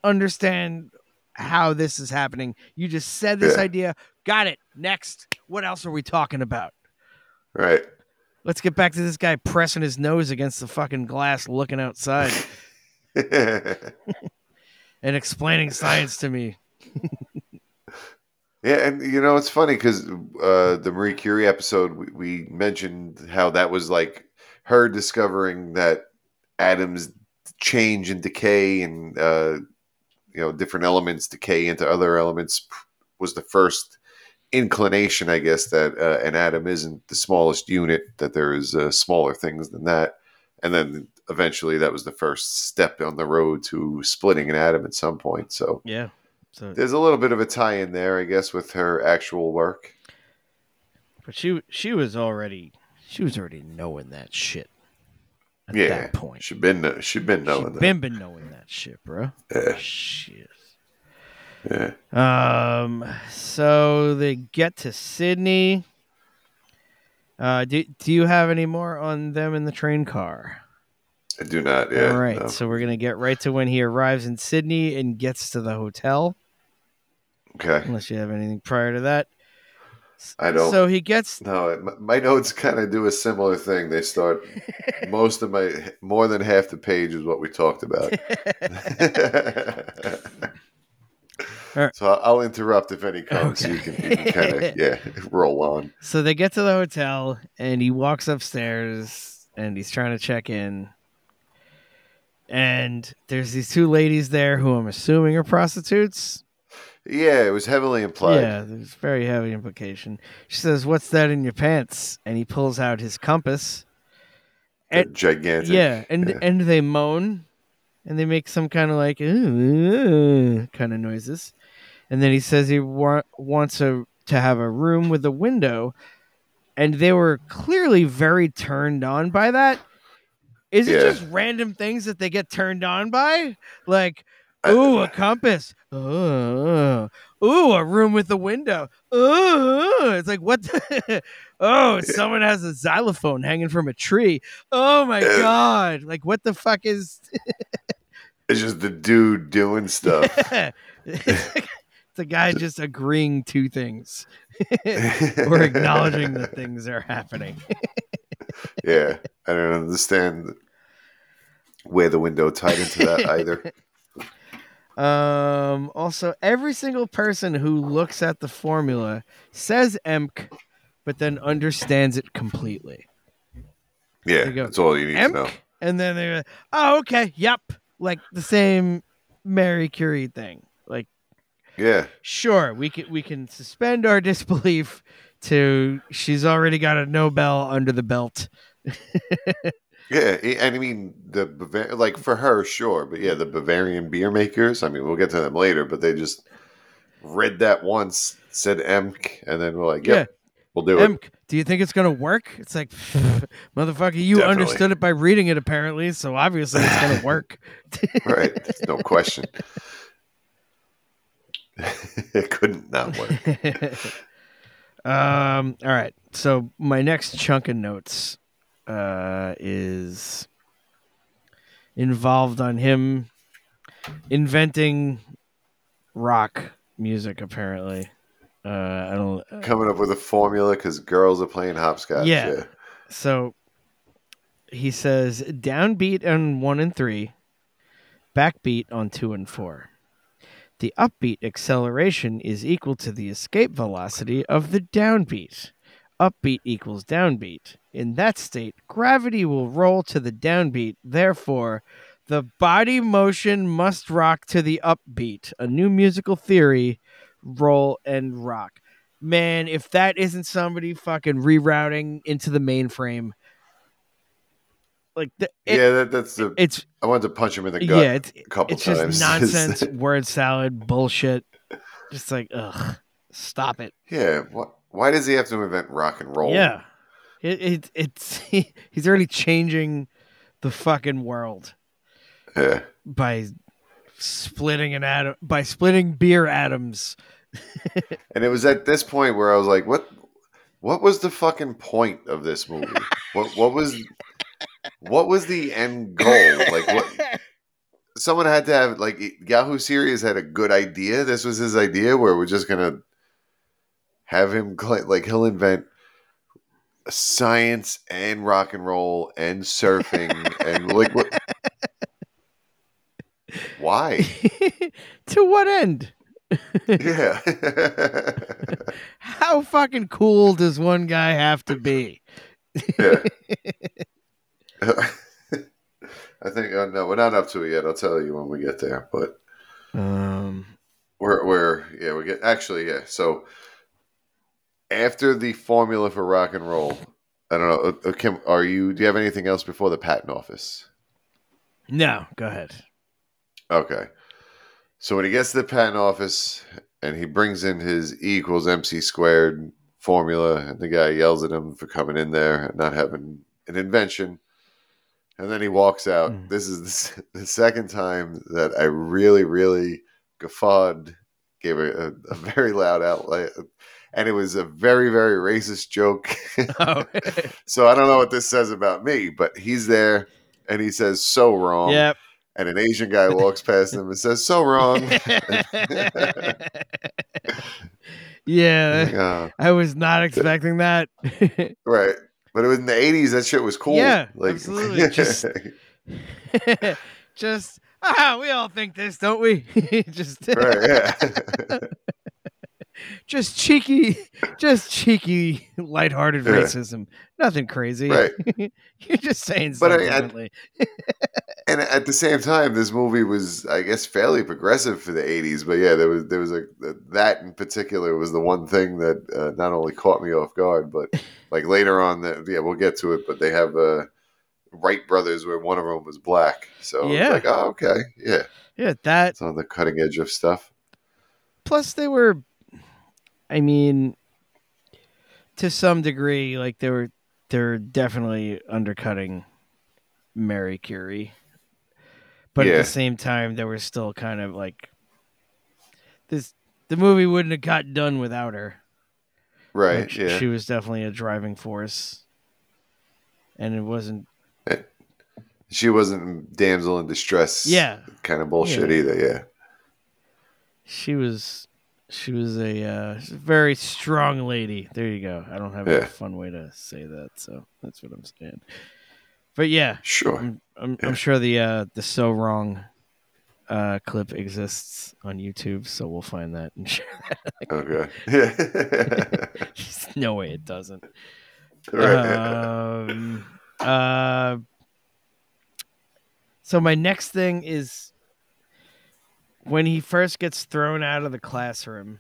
understand how this is happening. You just said this idea. Got it. Next. What else are we talking about? Right. Let's get back to this guy pressing his nose against the fucking glass, looking outside and explaining science to me. Yeah. And you know, it's funny because the Marie Curie episode, we mentioned how that was like her discovering that atoms change and decay and, you know, different elements decay into other elements was the first inclination, I guess, that an atom isn't the smallest unit, that there is smaller things than that. And then eventually that was the first step on the road to splitting an atom at some point. So yeah, so there's a little bit of a tie in there, I guess, with her actual work. But she was already knowing that shit at that point. She'd been knowing that shit, bro. Shit. Yeah. So they get to Sydney. Do you have any more on them in the train car? I do not. Yeah. All right. No. So we're gonna get right to when he arrives in Sydney and gets to the hotel. Okay. Unless you have anything prior to that. I don't. So he gets. No, my notes kind of do a similar thing. They start more than half the page is what we talked about. Right. So I'll interrupt if any comes. Okay. You can kind of roll on. So they get to the hotel and he walks upstairs and he's trying to check in. And there's these two ladies there who I'm assuming are prostitutes. Yeah, it was heavily implied. Yeah, there's very heavy implication. She says, "What's that in your pants?" And he pulls out his compass. And, gigantic. Yeah, and they moan. And they make some kind of like, ooh, kind of noises. And then he says he wants to have a room with a window. And they were clearly very turned on by that. Is it just random things that they get turned on by? Like, ooh, a compass. Ooh, a room with a window. Ooh, it's like, what? Someone has a xylophone hanging from a tree. Oh, my God. Like, what the fuck is... It's just the dude doing stuff. Yeah. It's a guy just agreeing to things or acknowledging that things are happening. Yeah, I don't understand where the window tied into that either. Also, every single person who looks at the formula says EMC, but then understands it completely. Yeah, they go, that's all you need to know. And then they're like, oh, okay, yep. Like the same Marie Curie thing. Like, yeah, sure, we can suspend our disbelief to she's already got a Nobel under the belt. Yeah, and I mean like for her, sure, but yeah, the Bavarian beer makers. I mean, we'll get to them later, but they just read that once, said EMC, and then we're like, yep, we'll do EMC. It. Do you think it's going to work? It's like, motherfucker, you understood it by reading it, apparently, so obviously it's going to work. Right. There's no question. It couldn't not work. All right. So my next chunk of notes is involved on him inventing rock music, apparently. I don't coming up with a formula because girls are playing hopscotch. Yeah. So he says downbeat on 1 and 3, backbeat on 2 and 4. The upbeat acceleration is equal to the escape velocity of the downbeat. Upbeat equals downbeat. In that state, gravity will roll to the downbeat. Therefore, the body motion must rock to the upbeat. A new musical theory. Roll and rock, man. If that isn't somebody fucking rerouting into the mainframe, like I wanted to punch him in the gut. Yeah, a couple times. Just nonsense, word salad, bullshit. Just like, ugh, stop it. Yeah, why does he have to invent rock and roll? Yeah, he's already changing the fucking world by splitting an atom, by splitting beer atoms. And it was at this point where I was like, what was the fucking point of this movie? What was the end goal? Like, what? Someone had to have, like, Yahoo Serious had a good idea. This was his idea where we're just going to have him, like, he'll invent science and rock and roll and surfing and, like, what? Why? To what end? Yeah. How fucking cool does one guy have to be? Yeah. I think no, we're not up to it yet. I'll tell you when we get there. But we're so after the formula for rock and roll, I don't know. Kim, do you have anything else before the patent office? No, go ahead. Okay, so when he gets to the patent office and he brings in his E equals MC squared formula, and the guy yells at him for coming in there and not having an invention. And then he walks out. This is the second time that I really, really guffawed, gave a very loud outlet. And it was a very, very racist joke. Oh. So I don't know what this says about me, but he's there and he says, so wrong. Yep. And an Asian guy walks past him and says, so wrong. Yeah. I was not expecting that. Right. But it was in the 80s. That shit was cool. Yeah, like, absolutely. Just we all think this, don't we? Just, right, yeah. just cheeky, lighthearted racism. Nothing crazy. Right. You're just saying something differently. And at the same time, this movie was, I guess, fairly progressive for the 80s. But yeah, there was that in particular was the one thing that not only caught me off guard, but. Like later on, we'll get to it, but they have Wright brothers where one of them was black. So yeah. Like, oh, okay. Yeah. Yeah, it's on the cutting edge of stuff. Plus they were, I mean, to some degree, like they're definitely undercutting Marie Curie. But at the same time, they were still kind of like the movie wouldn't have got done without her. Right. Like she was definitely a driving force, and it wasn't. She wasn't damsel in distress. Yeah. Kind of bullshit either. Yeah. She was a very strong lady. There you go. I don't have a fun way to say that, so that's what I'm saying. But yeah, sure. I'm sure the so wrong clip exists on YouTube, so we'll find that and share that. Okay. There's no way it doesn't. Right. So my next thing is when he first gets thrown out of the classroom,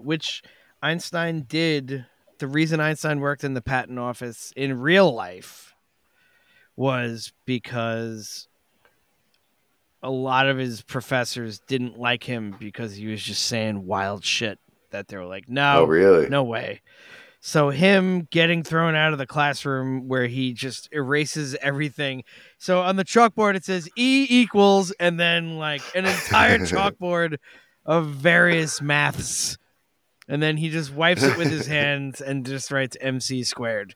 which Einstein did. The reason Einstein worked in the patent office in real life was because a lot of his professors didn't like him because he was just saying wild shit that they were like, no, oh, really? No way. So him getting thrown out of the classroom where he just erases everything. So on the chalkboard, it says E equals, and then like an entire chalkboard of various maths. And then he just wipes it with his hands and just writes MC squared.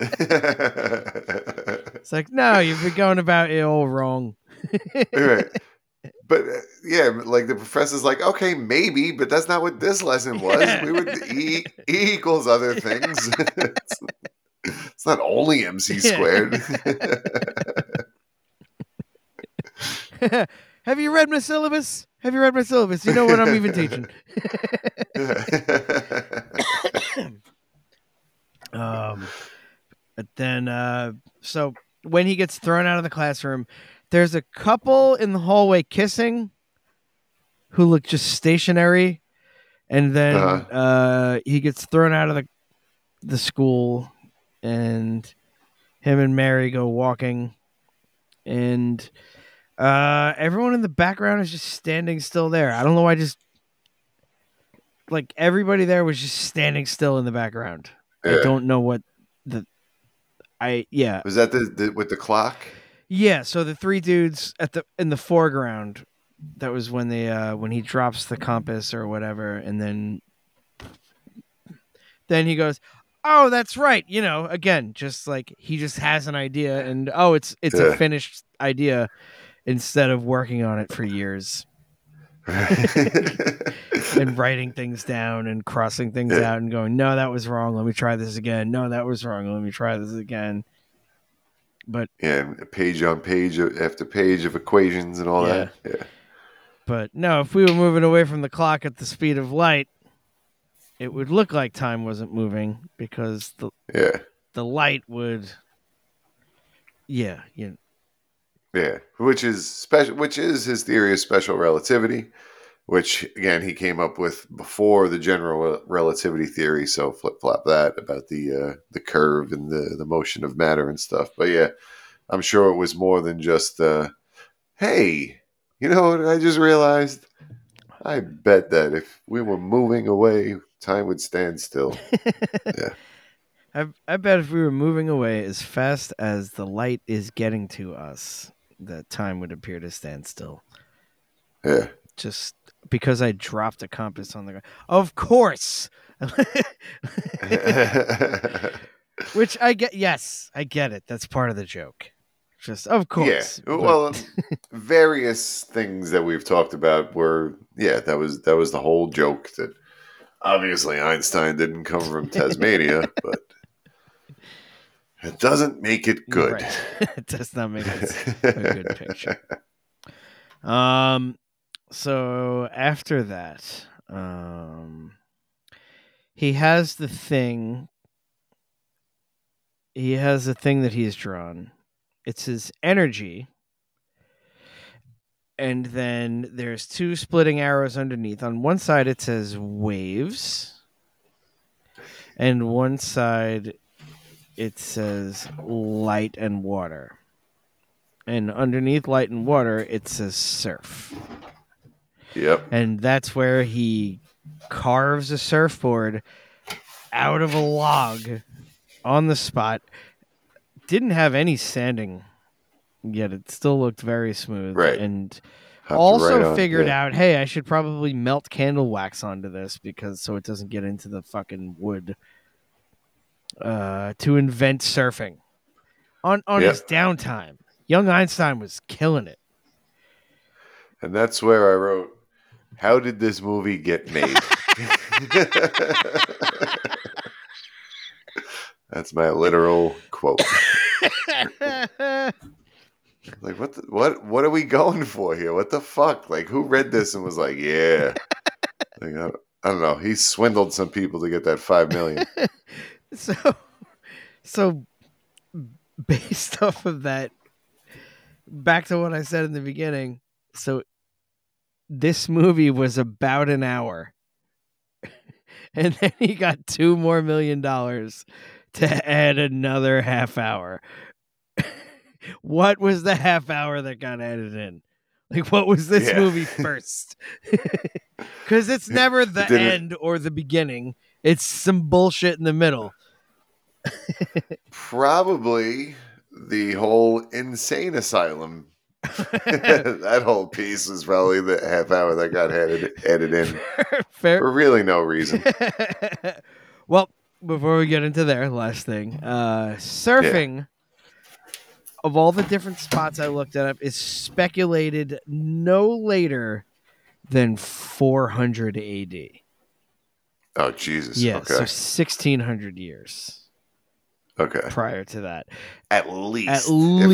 It's like, no, you've been going about it all wrong. Right. But yeah, like the professor's like, okay, maybe, but that's not what this lesson was. Yeah. We would E equals other things. It's not only MC squared. Have you read my syllabus? You know what I'm even teaching. But then, so when he gets thrown out of the classroom, there's a couple in the hallway kissing who look just stationary. And then he gets thrown out of the school, and him and Mary go walking, and... everyone in the background is just standing still there. I don't know why, just everybody there was just standing still in the background. Yeah. I don't know what the Yeah. Was that the with the clock? Yeah. So the three dudes in the foreground. That was when they when he drops the compass or whatever, and then he goes, "Oh, that's right." You know, again, just like he just has an idea, and oh, it's a finished idea instead of working on it for years. And writing things down and crossing things out and going, no, that was wrong. Let me try this again. No, that was wrong. Let me try this again. But yeah, page on page after page of equations and all that. Yeah. But no, if we were moving away from the clock at the speed of light, it would look like time wasn't moving because the light would. Yeah. You know. Yeah, which is his theory of special relativity, which again he came up with before the general relativity theory. So flip-flop that about the curve and the motion of matter and stuff. But yeah, I'm sure it was more than just hey, you know what I just realized? I bet that if we were moving away, time would stand still. Yeah. I bet if we were moving away as fast as the light is getting to us, that time would appear to stand still. Yeah. Just because I dropped a compass on the ground. Of course. Which I get. Yes, I get it. That's part of the joke. Just of course. Yeah. Well, various things that we've talked about were, that was the whole joke that obviously Einstein didn't come from Tasmania, but it doesn't make it good. Right. It does not make it a good picture. So after that, he has the thing that he's drawn. It's his energy. And then there's two splitting arrows underneath. On one side, it says waves. And one side, it says light and water. And underneath light and water, it says surf. Yep. And that's where he carves a surfboard out of a log on the spot. Didn't have any sanding. Yet it still looked very smooth, right? And also figured out, hey, I should probably melt candle wax onto this so it doesn't get into the fucking wood. To invent surfing on his downtime, young Einstein was killing it. And that's where I wrote, "How did this movie get made?" That's my literal quote. Like what are we going for here? What the fuck? Like, who read this and was like, yeah? Like, I don't know. He swindled some people to get that $5 million. So based off of that, back to what I said in the beginning. So this movie was about an hour, and then he got $2 more million to add another half hour. What was the half hour that got added in? Like, what was this movie first? Because it's never the end or the beginning. It's some bullshit in the middle. Probably the whole insane asylum. That whole piece was probably the half hour that got added in. Fair. For really no reason. Well, before we get into their last thing, surfing... Yeah. Of all the different spots I looked at up, is speculated no later than 400 AD. Oh, Jesus. Yeah, okay. So 1,600 years. Okay. Prior to that. At least, if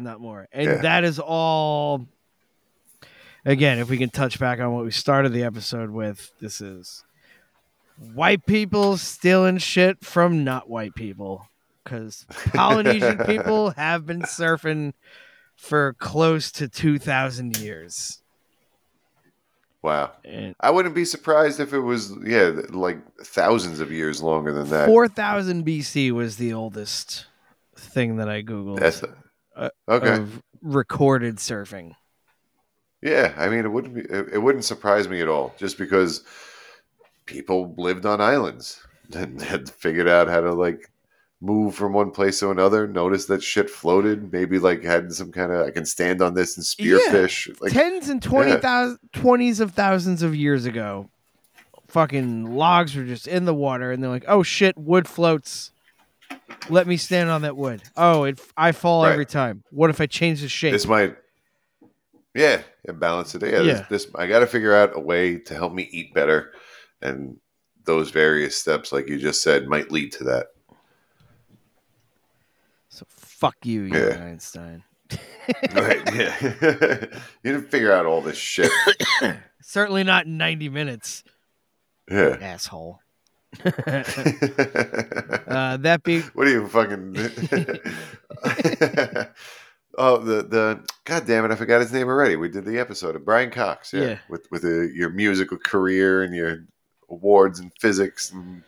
not more. And that is all... Again, if we can touch back on what we started the episode with, this is white people stealing shit from not white people. Because Polynesian people have been surfing for close to 2,000 years. Wow. And I wouldn't be surprised if it was, like thousands of years longer than that. 4,000 BC was the oldest thing that I Googled. Of recorded surfing. Yeah, I mean, it wouldn't surprise me at all, just because people lived on islands and had figured out how to, like, move from one place to another, notice that shit floated, maybe like had some kind of, I can stand on this and spearfish. Yeah. Like, tens and twenties of thousands of years ago, fucking logs were just in the water, and they're like, oh shit, wood floats. Let me stand on that wood. Oh, I fall every time. What if I change the shape? This might... Yeah, and balance it. Yeah, yeah. This I got to figure out a way to help me eat better, and those various steps, like you just said, might lead to that. So fuck you, Young Einstein. Right? Yeah, you didn't figure out all this shit. Certainly not in 90 minutes. Yeah, asshole. That be what are you fucking? Oh, the God damn it! I forgot his name already. We did the episode of Brian Cox, yeah. with your musical career and your awards in physics and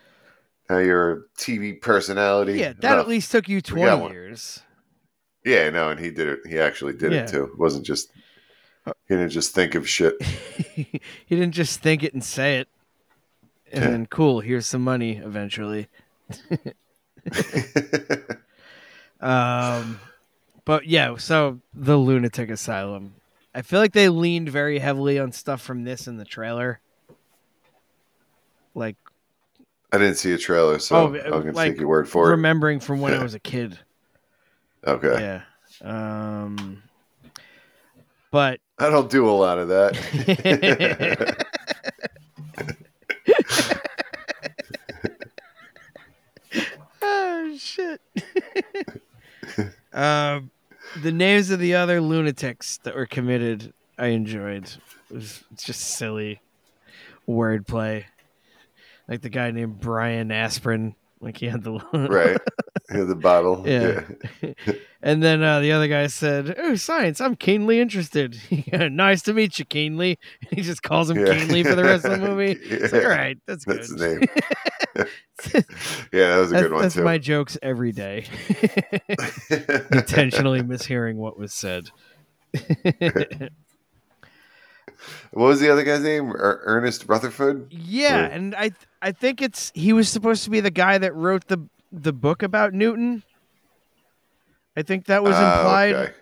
how you're a TV personality. Yeah, that at least took you 20 years. Yeah, no, and he did it. He actually did it too. It wasn't just he didn't just think of shit. He didn't just think it and say it, and then cool. Here's some money eventually. But yeah, so the lunatic asylum. I feel like they leaned very heavily on stuff from this in the trailer. Like, I didn't see a trailer, so I'm gonna take your word for it. Remembering from when I was a kid. Okay. Yeah. But I don't do a lot of that. Oh shit. The names of the other lunatics that were committed, I enjoyed. It was just silly wordplay. Like the guy named Brian Aspirin. Like he had the right. He had the bottle. Yeah. And then the other guy said, "Oh, science! I'm keenly interested." Nice to meet you, Keenly. He just calls him Keenly for the rest of the movie. Yeah. It's like, all right, that's good. The name. Yeah, that was a good one too. That's my jokes every day. Intentionally mishearing what was said. What was the other guy's name? Ernest Rutherford? Yeah, and I think he was supposed to be the guy that wrote the book about Newton. I think that was implied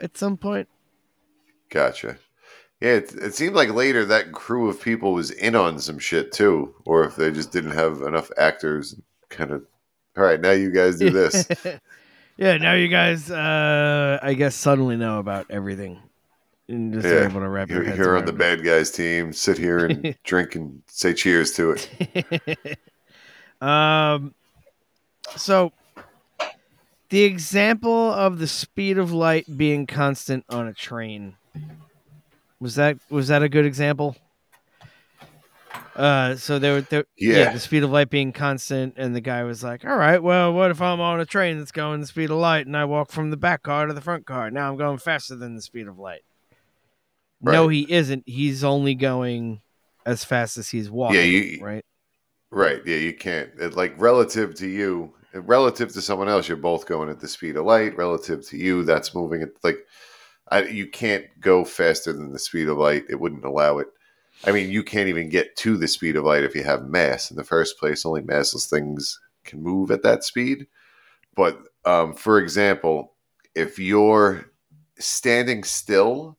at some point. Gotcha. Yeah, it seemed like later that crew of people was in on some shit too, or if they just didn't have enough actors, kind of. All right, now you guys do this. Yeah, now you guys, I guess, suddenly know about everything. And just able to wrap your heads around on the bad guys team. Sit here and drink and say cheers to it. So the example of the speed of light being constant on a train. Was that a good example? So there, the speed of light being constant, and the guy was like, all right, well, what if I'm on a train that's going the speed of light and I walk from the back car to the front car? Now I'm going faster than the speed of light. Right. No, he isn't. He's only going as fast as he's walking. Yeah, right? Right. Yeah, you can't. It, like, relative to you, relative to someone else, you're both going at the speed of light. Relative to you, that's moving. It's like, you can't go faster than the speed of light. It wouldn't allow it. I mean, you can't even get to the speed of light if you have mass in the first place. Only massless things can move at that speed. But, for example, if you're standing still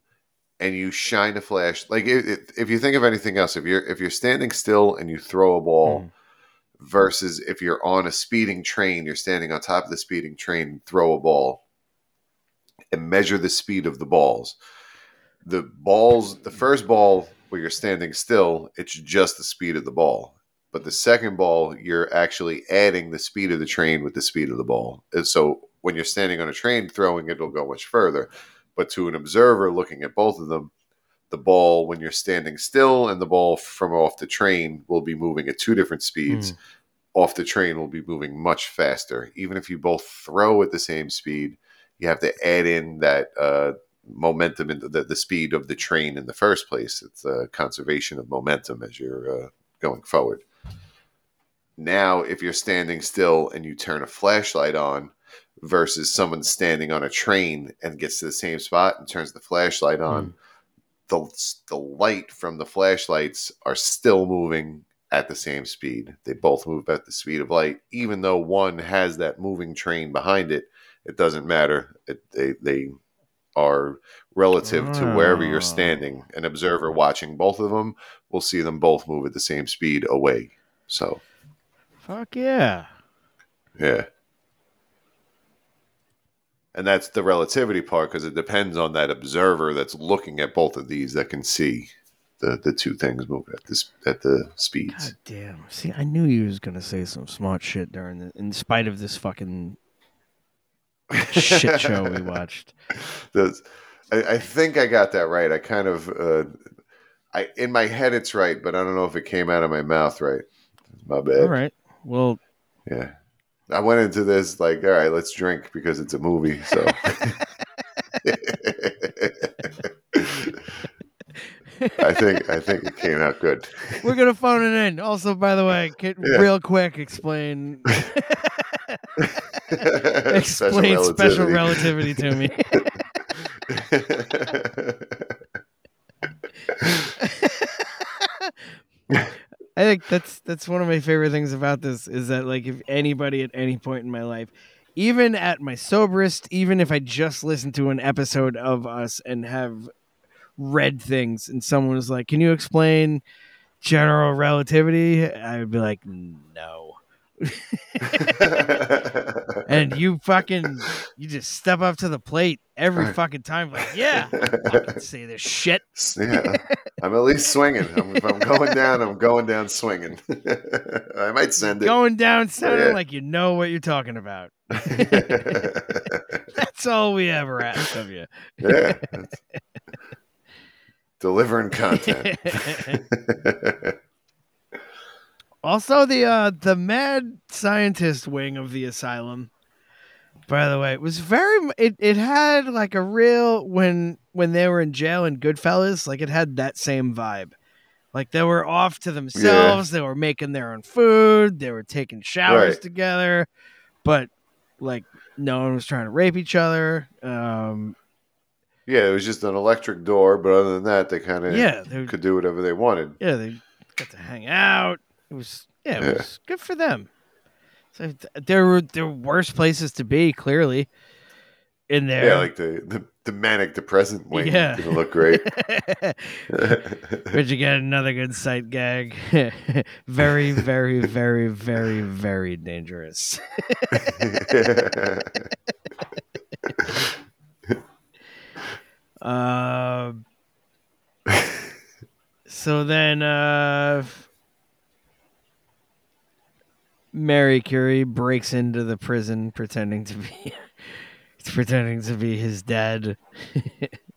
and you shine a flash, like if you think of anything else, if you're standing still and you throw a ball versus if you're on a speeding train, you're standing on top of the speeding train and throw a ball and measure the speed of the balls. The first ball, where you're standing still, it's just the speed of the ball. But the second ball, you're actually adding the speed of the train with the speed of the ball. And so when you're standing on a train throwing, it'll go much further. But to an observer looking at both of them, the ball when you're standing still and the ball from off the train will be moving at two different speeds. Off the train will be moving much faster. Even if you both throw at the same speed, you have to add in that momentum into the speed of the train in the first place. It's a conservation of momentum as you're going forward. Now, if you're standing still and you turn a flashlight on versus someone standing on a train and gets to the same spot and turns the flashlight on, the light from the flashlights are still moving at the same speed. They both move at the speed of light. Even though one has that moving train behind it, it doesn't matter. They are relative to wherever you're standing. An observer watching both of them will see them both move at the same speed away. So, fuck yeah. Yeah. And that's the relativity part, because it depends on that observer that's looking at both of these that can see the two things move at the speeds. God damn. See, I knew you was going to say some smart shit during the, in spite of this fucking shit show we watched. I think I got that right. I kind of, in my head it's right, but I don't know if it came out of my mouth right. My bad. All right. Well. Yeah. I went into this like, all right, let's drink because it's a movie. So, I think it came out good. We're gonna phone it in. Also, by the way, real quick, explain special relativity to me. I think that's one of my favorite things about this is that, like, if anybody at any point in my life, even at my soberest, even if I just listened to an episode of us and have read things and someone was like, can you explain general relativity? I would be like, no. And you just step up to the plate every fucking time, like, yeah, I can say this shit. Yeah, I'm at least swinging. If I'm going down, I'm going down swinging. I might send it. Going down sounding like you know what you're talking about. That's all we ever ask of you. Yeah. Delivering content. Also, the mad scientist wing of the asylum, by the way, it was very. It had like a real when they were in jail in Goodfellas, like it had that same vibe. Like they were off to themselves, they were making their own food, they were taking showers together, but like no one was trying to rape each other. Yeah, it was just an electric door, but other than that, they kind of could do whatever they wanted. Yeah, they got to hang out. It was good for them. So there were worse places to be, clearly, in there. Yeah, like the manic depressant wing. Yeah. Didn't look great. But you get another good sight gag. Very, very, very, very, very dangerous. So then... Marie Curie breaks into the prison pretending to be his dad.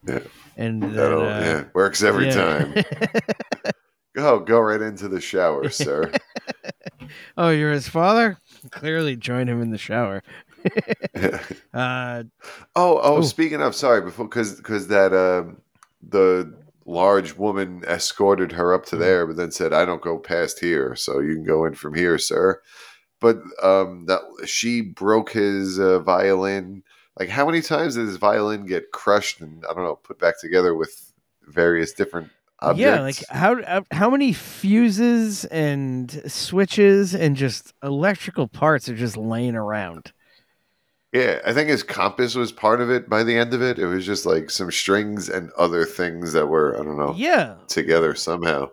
Yeah. And then, works every time. Go right into the shower, sir. Oh, you're his father? Clearly join him in the shower. Speaking of, sorry, because that the large woman escorted her up to there, but then said, I don't go past here, so you can go in from here, sir. But that she broke his violin. Like, how many times did his violin get crushed and, I don't know, put back together with various different objects? Yeah, like, how many fuses and switches and just electrical parts are just laying around? Yeah, I think his compass was part of it by the end of it. It was just like some strings and other things that were, I don't know, together somehow.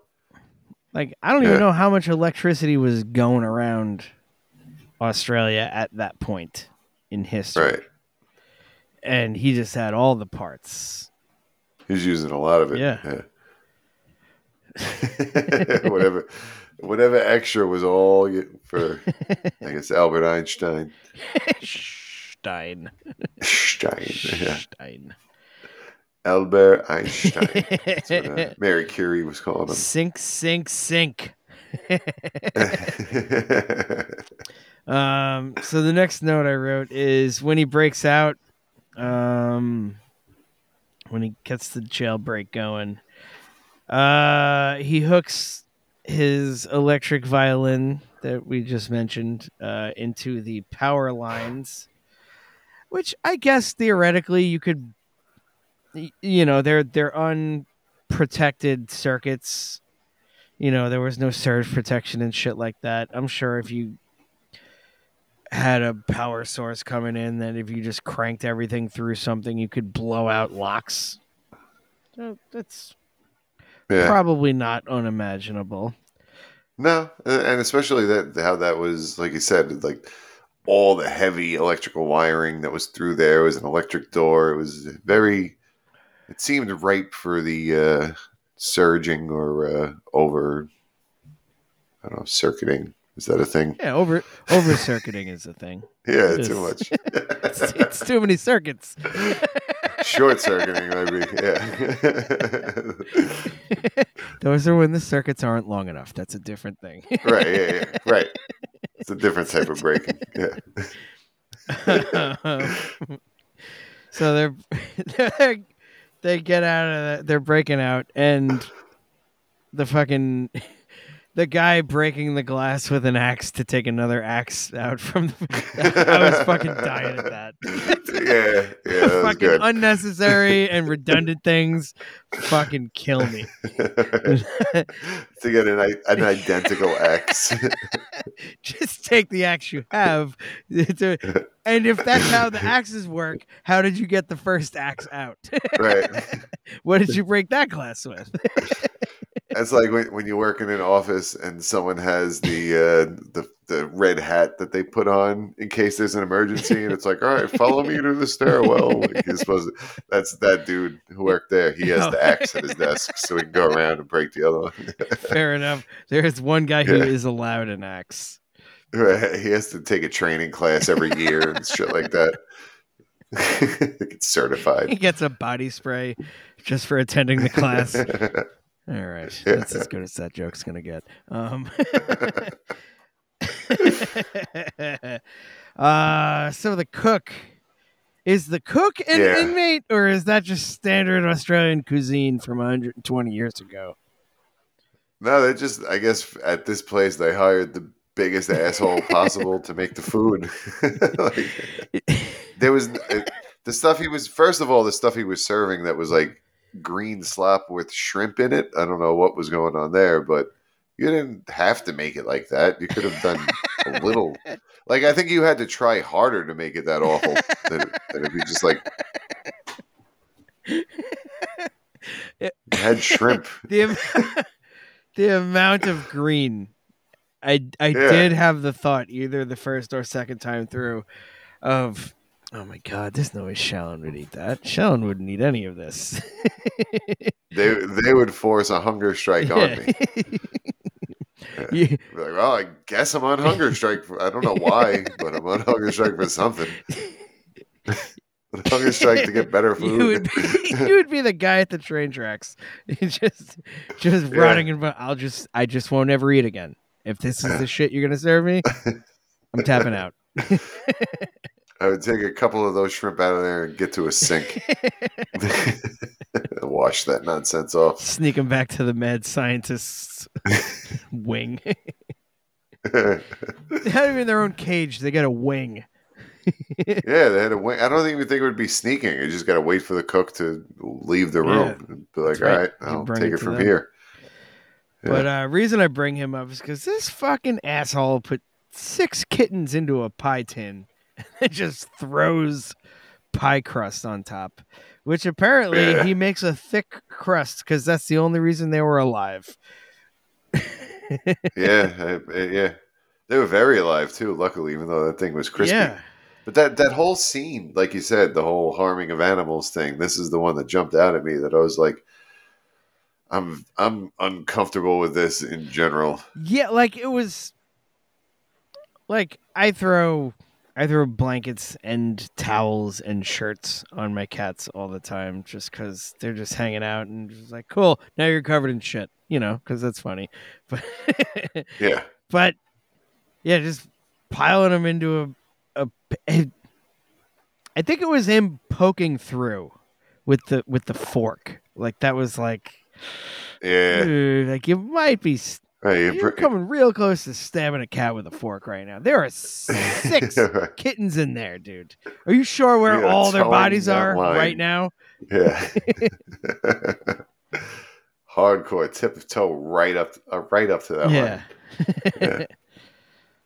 Like, I don't even know how much electricity was going around Australia at that point in history. Right. And he just had all the parts. He's using a lot of it. Yeah. Whatever extra was all for, I guess, Albert Einstein. Stein. Albert Einstein. That's what Marie Curie was calling him. Sink. So the next note I wrote is when he breaks out, when he gets the jailbreak going, he hooks his electric violin that we just mentioned into the power lines. Which I guess theoretically you could, they're unprotected circuits. You know, there was no surge protection and shit like that. I'm sure if you had a power source coming in, that if you just cranked everything through something, you could blow out locks. That's probably not unimaginable. No, and especially that how that was, like you said, like all the heavy electrical wiring that was through there. It was an electric door. It was very... It seemed ripe for the surging or over... I don't know, circuiting. Is that a thing? Yeah, over-circuiting is a thing. Yeah, too much. It's too many circuits. Short-circuiting, maybe. Yeah. Those are when the circuits aren't long enough. That's a different thing. Right, yeah. Right. It's a different type of breaking. Yeah. So they get out of they're breaking out, and the guy breaking the glass with an axe to take another axe out from the... I was fucking dying at that. Yeah, that fucking good. Unnecessary and redundant things fucking kill me. To get an identical axe. Just take the axe you have. And if that's how the axes work, how did you get the first axe out? Right. What did you break that glass with? That's like when you work in an office and someone has the red hat that they put on in case there's an emergency, and it's like, all right, follow me to the stairwell. Like you're supposed to, that's that dude who worked there. He has the axe at his desk, so he can go around and break the other one. Fair enough. There is one guy who is allowed an axe. Right. He has to take a training class every year and shit like that. Gets certified. He gets a body spray just for attending the class. All right, that's as good as that joke's gonna get. So the cook is an inmate, or is that just standard Australian cuisine from 120 years ago? No, they just, I guess, at this place they hired the biggest asshole possible to make the food. Like, there was the stuff he was. First of all, the stuff he was serving that was like green slop with shrimp in it. I don't know what was going on there, but you didn't have to make it like that. You could have done a little. Like, I think you had to try harder to make it that awful than if you just like had shrimp. The amount of green. I did have the thought either the first or second time through of, oh my God! There's no way Shallon would eat that. Shallon wouldn't eat any of this. They would force a hunger strike on me. Be like, well, I guess I'm on hunger strike. I don't know why, but I'm on hunger strike for something. Hunger strike to get better food. You would be the guy at the train tracks, just rotting in. I just won't ever eat again. If this is the shit you're gonna serve me, I'm tapping out. I would take a couple of those shrimp out of there and get to a sink. Wash that nonsense off. Sneak them back to the mad scientist's wing. They had them in their own cage. They got a wing. They had a wing. I don't even think it would be sneaking. You just got to wait for the cook to leave the room. And be like, all right, I'll take it from here. Yeah. But the reason I bring him up is because this fucking asshole put 6 kittens into a pie tin. It just throws pie crust on top, which apparently he makes a thick crust because that's the only reason they were alive. They were very alive too, luckily, even though that thing was crispy. Yeah. But that whole scene, like you said, the whole harming of animals thing, this is the one that jumped out at me that I was like, I'm uncomfortable with this in general. Yeah, like it was like I throw blankets and towels and shirts on my cats all the time just because they're just hanging out and just like, cool, now you're covered in shit, you know, because that's funny. But just piling them into a I think it was him poking through with the fork. Like that was like, dude, like you might be... You're coming real close to stabbing a cat with a fork right now. There are 6 kittens in there, dude. Are you sure where all their bodies are right now? Yeah. hardcore, tiptoe right up to that one. Yeah.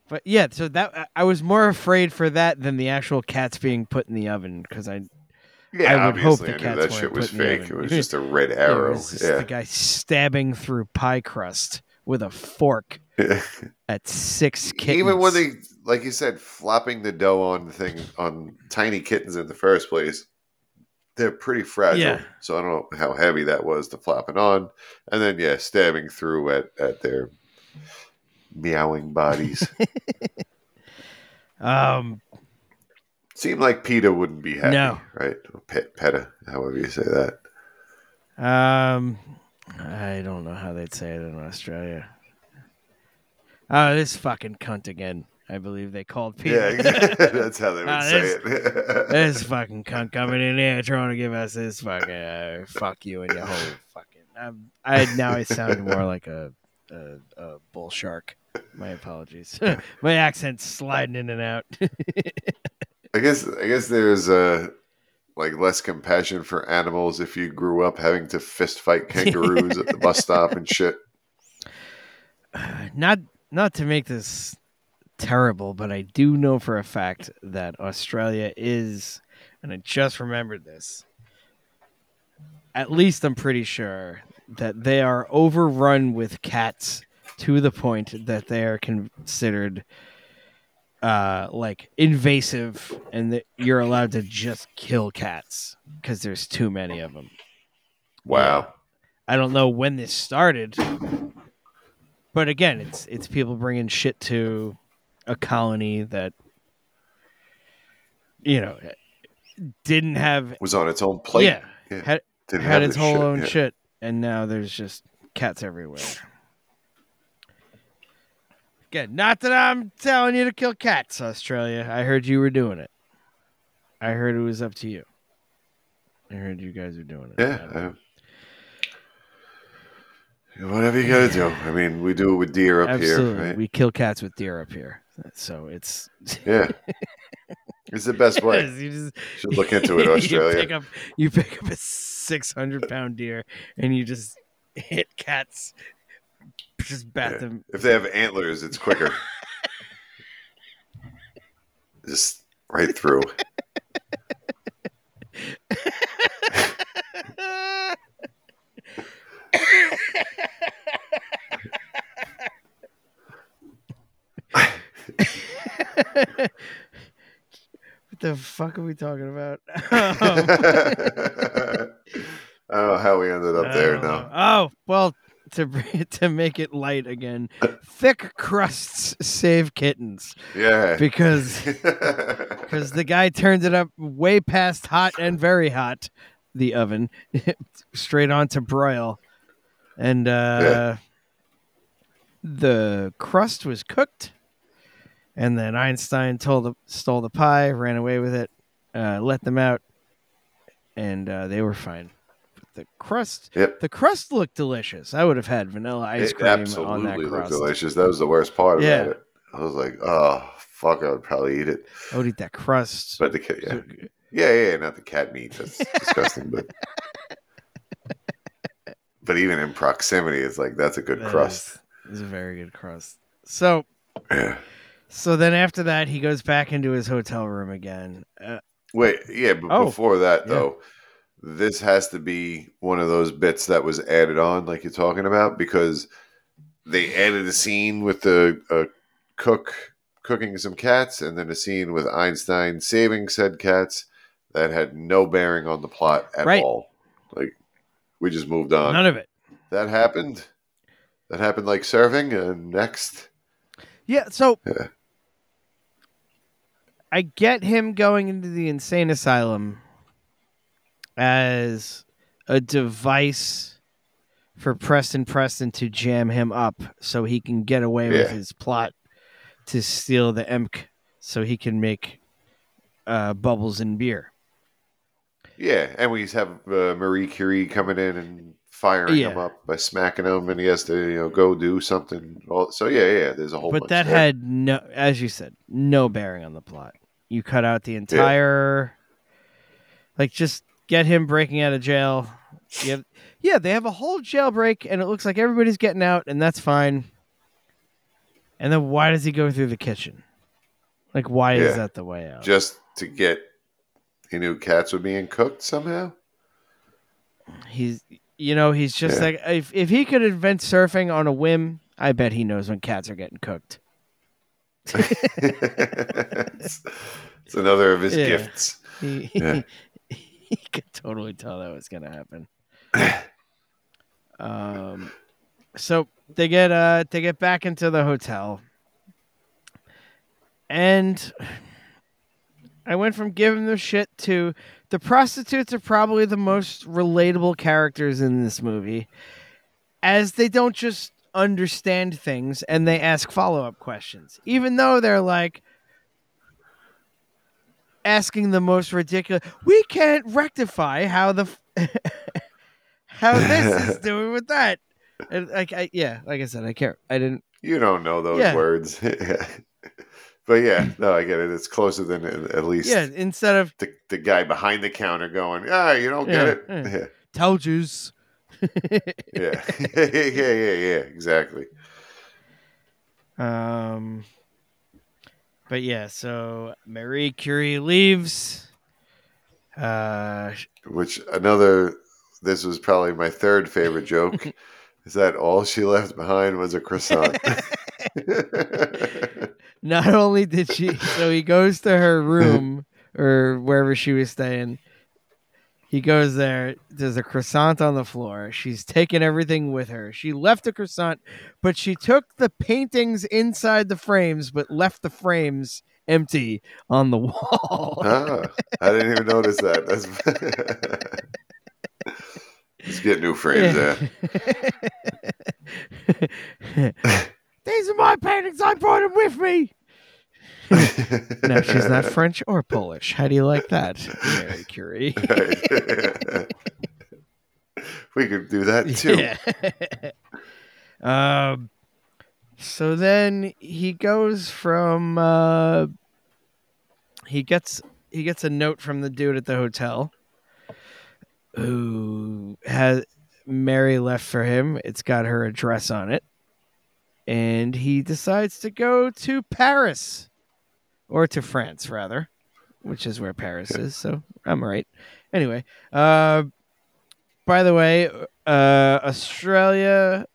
But yeah, so that I was more afraid for that than the actual cats being put in the oven, because I would hope the cats that shit was fake. It was just a red arrow. It was just the guy stabbing through pie crust with a fork at 6 kittens. Even when they, like you said, flopping the dough on tiny kittens in the first place, they're pretty fragile. Yeah. So I don't know how heavy that was to flop it on. And then, stabbing through at their meowing bodies. Seemed like PETA wouldn't be happy, right? PETA, however you say that. I don't know how they'd say it in Australia. Oh, this fucking cunt again. I believe they called PETA. Yeah, exactly. That's how they would say it. This fucking cunt coming in here trying to give us this fucking fuck you and your whole fucking. I sound more like a bull shark. My apologies. My accent's sliding in and out. I guess there's less compassion for animals if you grew up having to fist fight kangaroos at the bus stop and shit. Not to make this terrible, but I do know for a fact that Australia is, and I just remembered this, at least I'm pretty sure, that they are overrun with cats to the point that they are considered invasive, and you're allowed to just kill cats because there's too many of them. Wow. I don't know when this started, but again, it's people bringing shit to a colony that, you know, didn't have, was on its own plate. Yeah, yeah. Had its whole own shit, and now there's just cats everywhere. Again, not that I'm telling you to kill cats, Australia. I heard you were doing it. I heard it was up to you. I heard you guys are doing it. Yeah. Whatever you got to do. I mean, we do it with deer up here. Right? We kill cats with deer up here. So it's... Yeah. It's the best way. You should look into it, Australia. You pick up a 600-pound deer and you just hit cats... Just bat them. If they have antlers, it's quicker. Just right through. What the fuck are we talking about? I don't know how we ended up there now. Oh, well... To make it light again, thick crusts save kittens. Yeah, because the guy turns it up way past hot and very hot, the oven, straight on to broil, and the crust was cooked. And then Einstein stole the pie, ran away with it, let them out, and they were fine. The crust, the crust looked delicious. I would have had vanilla ice cream on that crust. It absolutely looked delicious. That was the worst part about it. I was like, oh, fuck, I would probably eat it. I would eat that crust. But the cat, not the cat meat. That's disgusting. But even in proximity, it's like, that's a good crust. It's a very good crust. So, so then after that, he goes back into his hotel room again. Before that, though. This has to be one of those bits that was added on, like you're talking about, because they added a scene with the cook cooking some cats, and then a scene with Einstein saving said cats that had no bearing on the plot at all. Like, we just moved on. None of it. That happened like serving, and next. Yeah, so... Yeah. I get him going into the insane asylum... as a device for Preston Preston to jam him up so he can get away with his plot to steal the EMC so he can make bubbles and beer. Yeah, and we have Marie Curie coming in and firing him up by smacking him, and he has to go do something. So there's a whole bunch. But that had, no, as you said, no bearing on the plot. You cut out the entire... Get him breaking out of jail They have a whole jailbreak, and it looks like everybody's getting out, and that's fine. And then why does he go through the kitchen? Like, why is that the way out? Just to get... He knew cats were being cooked somehow? He's just like... If he could invent surfing on a whim, I bet he knows when cats are getting cooked. It's another of his gifts. He could totally tell that was going to happen. So they get back into the hotel, and I went from giving them shit to the prostitutes are probably the most relatable characters in this movie, as they don't just understand things and they ask follow-up questions, even though they're like asking the most ridiculous. We can't rectify how the how this is doing with that. And like I said, I care. I didn't. You don't know those words, but no, I get it. It's closer than at least. Yeah, instead of the guy behind the counter going, you don't get it. Yeah. Tell Jews. Exactly. But so Marie Curie leaves. This was probably my third favorite joke. Is that all she left behind was a croissant? Not only did she... So he goes to her room or wherever she was staying. He goes there. There's a croissant on the floor. She's taken everything with her. She left a croissant, but she took the paintings inside the frames, but left the frames empty on the wall. I didn't even notice that. That's... Let's get new frames there. These are my paintings. I brought them with me. No, she's not French or Polish. How do you like that, Marie Curie? We could do that too. Yeah. So then he goes from he gets a note from the dude at the hotel who has Mary left for him. It's got her address on it. And he decides to go to Paris, or to France rather, which is where Paris is. So I'm right. Anyway, by the way, Australia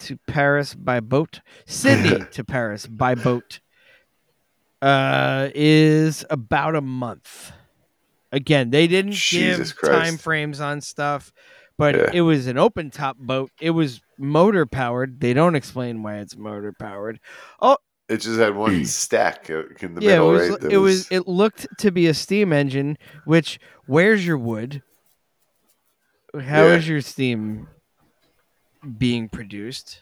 to Paris by boat, Sydney to Paris by boat is about a month. Again, they didn't give time frames on stuff, but it was an open-top boat. It was motor-powered. They don't explain why it's motor-powered. Oh, it just had one stack in the middle, right? It looked to be a steam engine, which, where's your wood? How is your steam being produced?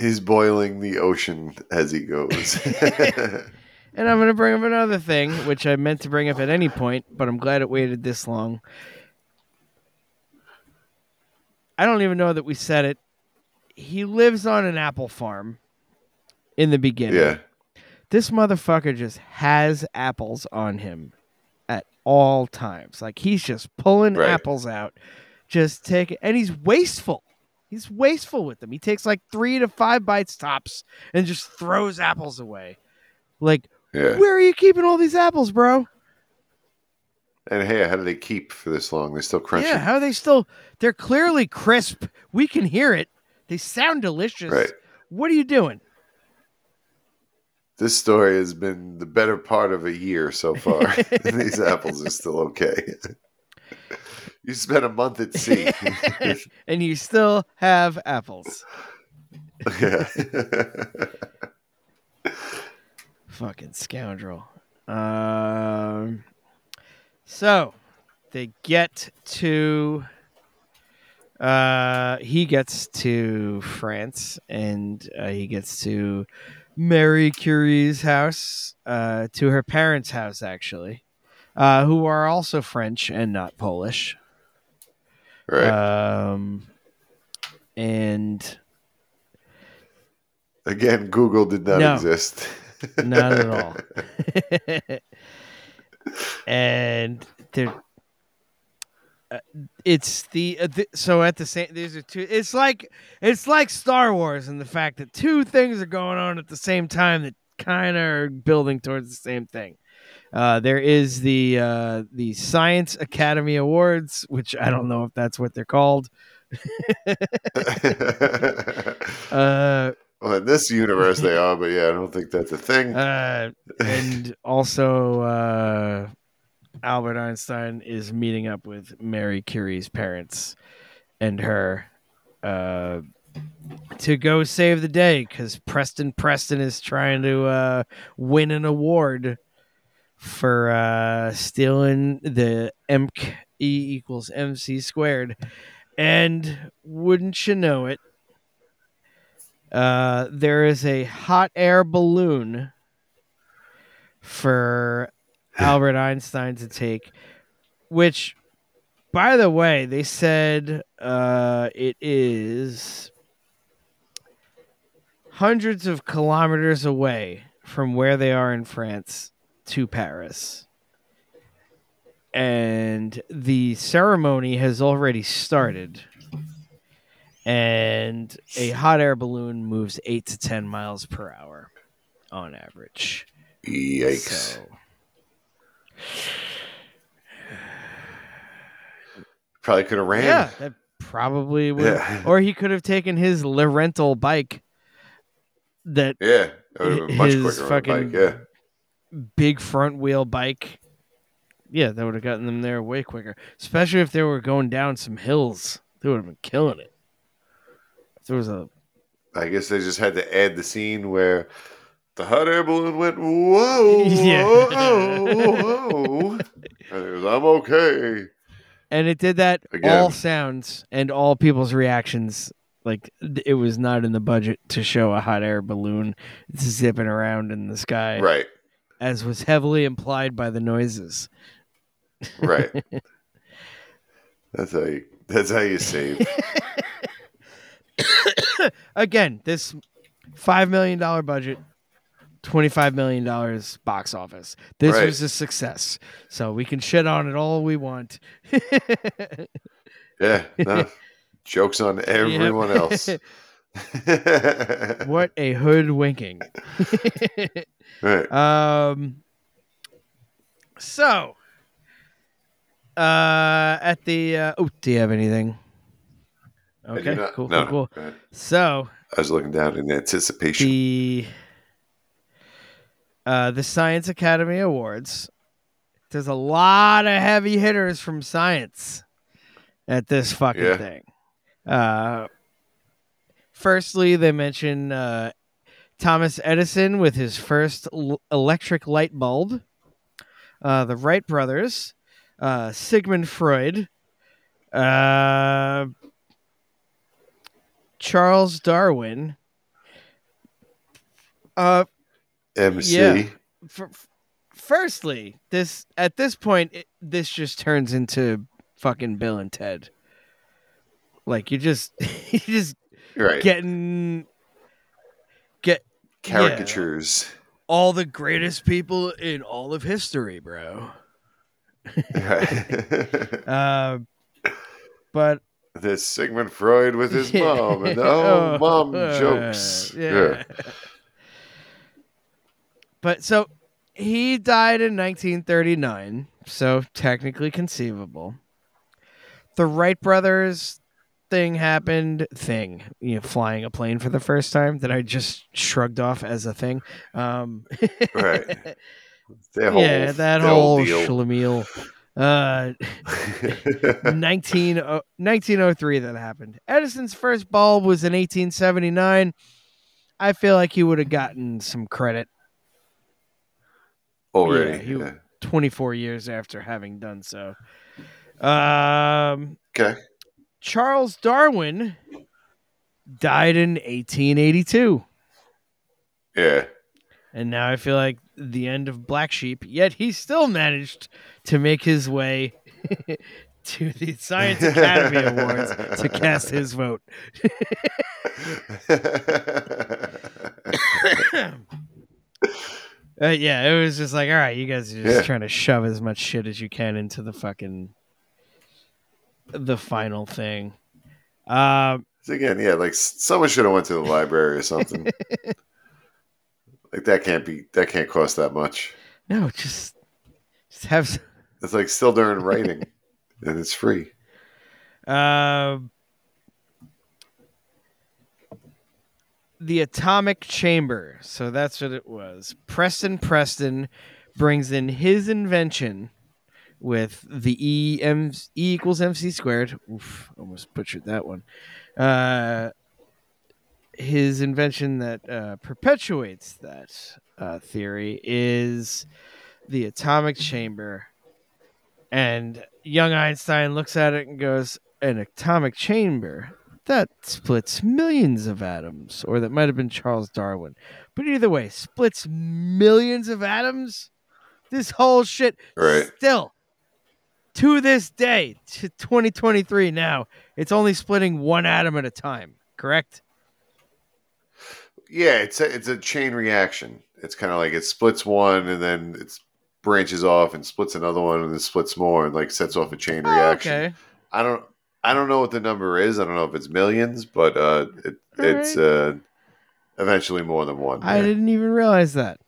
He's boiling the ocean as he goes. And I'm going to bring up another thing, which I meant to bring up at any point, but I'm glad it waited this long. I don't even know that we said it. He lives on an apple farm in the beginning. Yeah. This motherfucker just has apples on him at all times. Like, he's just pulling apples out, and he's wasteful. He's wasteful with them. He takes like 3 to 5 bites tops and just throws apples away. Like, where are you keeping all these apples, bro? And hey, how do they keep for this long? They're still crunchy. Yeah, how are they still? They're clearly crisp. We can hear it. They sound delicious. Right. What are you doing? This story has been the better part of a year so far. And these apples are still okay. You spent a month at sea. And you still have apples. Yeah. Fucking scoundrel. So they get to he gets to France, and he gets to Marie Curie's house, to her parents' house actually, who are also French and not Polish. Right. And again, Google did not exist. Not at all. And It's the so at the same. These are two. It's like Star Wars and the fact that two things are going on at the same time that kind of are building towards the same thing. There is the Science Academy Awards, which I don't know if that's what they're called. Well, in this universe they are, but yeah, I don't think that's a thing. And also, Albert Einstein is meeting up with Marie Curie's parents and her to go save the day because Preston is trying to win an award for stealing the EMC equals MC squared. And wouldn't you know it, there is a hot air balloon for Albert Einstein to take, which, by the way, they said it is hundreds of kilometers away from where they are in France to Paris. And the ceremony has already started. And a hot air balloon moves 8 to 10 miles per hour on average. Yikes. So, probably could have ran. Yeah, that probably would. Yeah. Or he could have taken his rental bike. That yeah, that would have been much quicker fucking bike, yeah. Big front wheel bike. Yeah, that would have gotten them there way quicker. Especially if they were going down some hills. They would have been killing it. If there was a. I guess they just had to add the scene where the hot air balloon went, whoa, yeah. whoa. And it was, I'm okay. And it did that again. All sounds and all people's reactions. Like, it was not in the budget to show a hot air balloon zipping around in the sky. Right. As was heavily implied by the noises. Right. That's how you save. Again, this $5 million budget, $25 million box office. This right. was a success. So we can shit on it all we want. Yeah. No, jokes on everyone yep. else. What a hoodwinking. Right. So, at the do you have anything? Okay. Cool. No, cool. No. So I was looking down in anticipation. The Science Academy Awards. There's a lot of heavy hitters from science at this fucking yeah. thing. Firstly, they mention Thomas Edison with his first electric light bulb, the Wright brothers, Sigmund Freud, Charles Darwin, MC. Yeah. Firstly, this at this point, this just turns into fucking Bill and Ted. Like you're just right. get caricatures. Yeah, all the greatest people in all of history, bro. Right. But there's Sigmund Freud with his mom and oh, mom jokes. Yeah. But so he died in 1939, so technically conceivable. The Wright brothers thing happened. You know, flying a plane for the first time that I just shrugged off as a thing. Right. That whole schlemiel. 1903 that happened. Edison's first bulb was in 1879. I feel like he would have gotten some credit. Already, yeah, 24 years after having done so. Okay. Charles Darwin died in 1882. Yeah. And now I feel like the end of Black Sheep, yet he still managed to make his way to the Science Academy Awards to cast his vote. Yeah, it was just like, all right, you guys are just trying to shove as much shit as you can into the fucking the final thing. So again, yeah, like someone should have went to the library or something. Like that can't cost that much. No, just have some. It's like still during writing, and it's free. The Atomic Chamber. So that's what it was. Preston Preston brings in his invention with the E equals MC squared. Oof, almost butchered that one. His invention that perpetuates that theory is the atomic chamber. And young Einstein looks at it and goes, an atomic chamber? That splits millions of atoms. Or that might have been Charles Darwin. But either way, splits millions of atoms? This whole shit still, to this day, to 2023 now, it's only splitting one atom at a time, correct? Yeah, it's a chain reaction. It's kind of like it splits one and then it branches off and splits another one and then splits more and like sets off a chain reaction. Okay. I don't know what the number is. I don't know if it's millions, but it's eventually more than one. I didn't even realize that.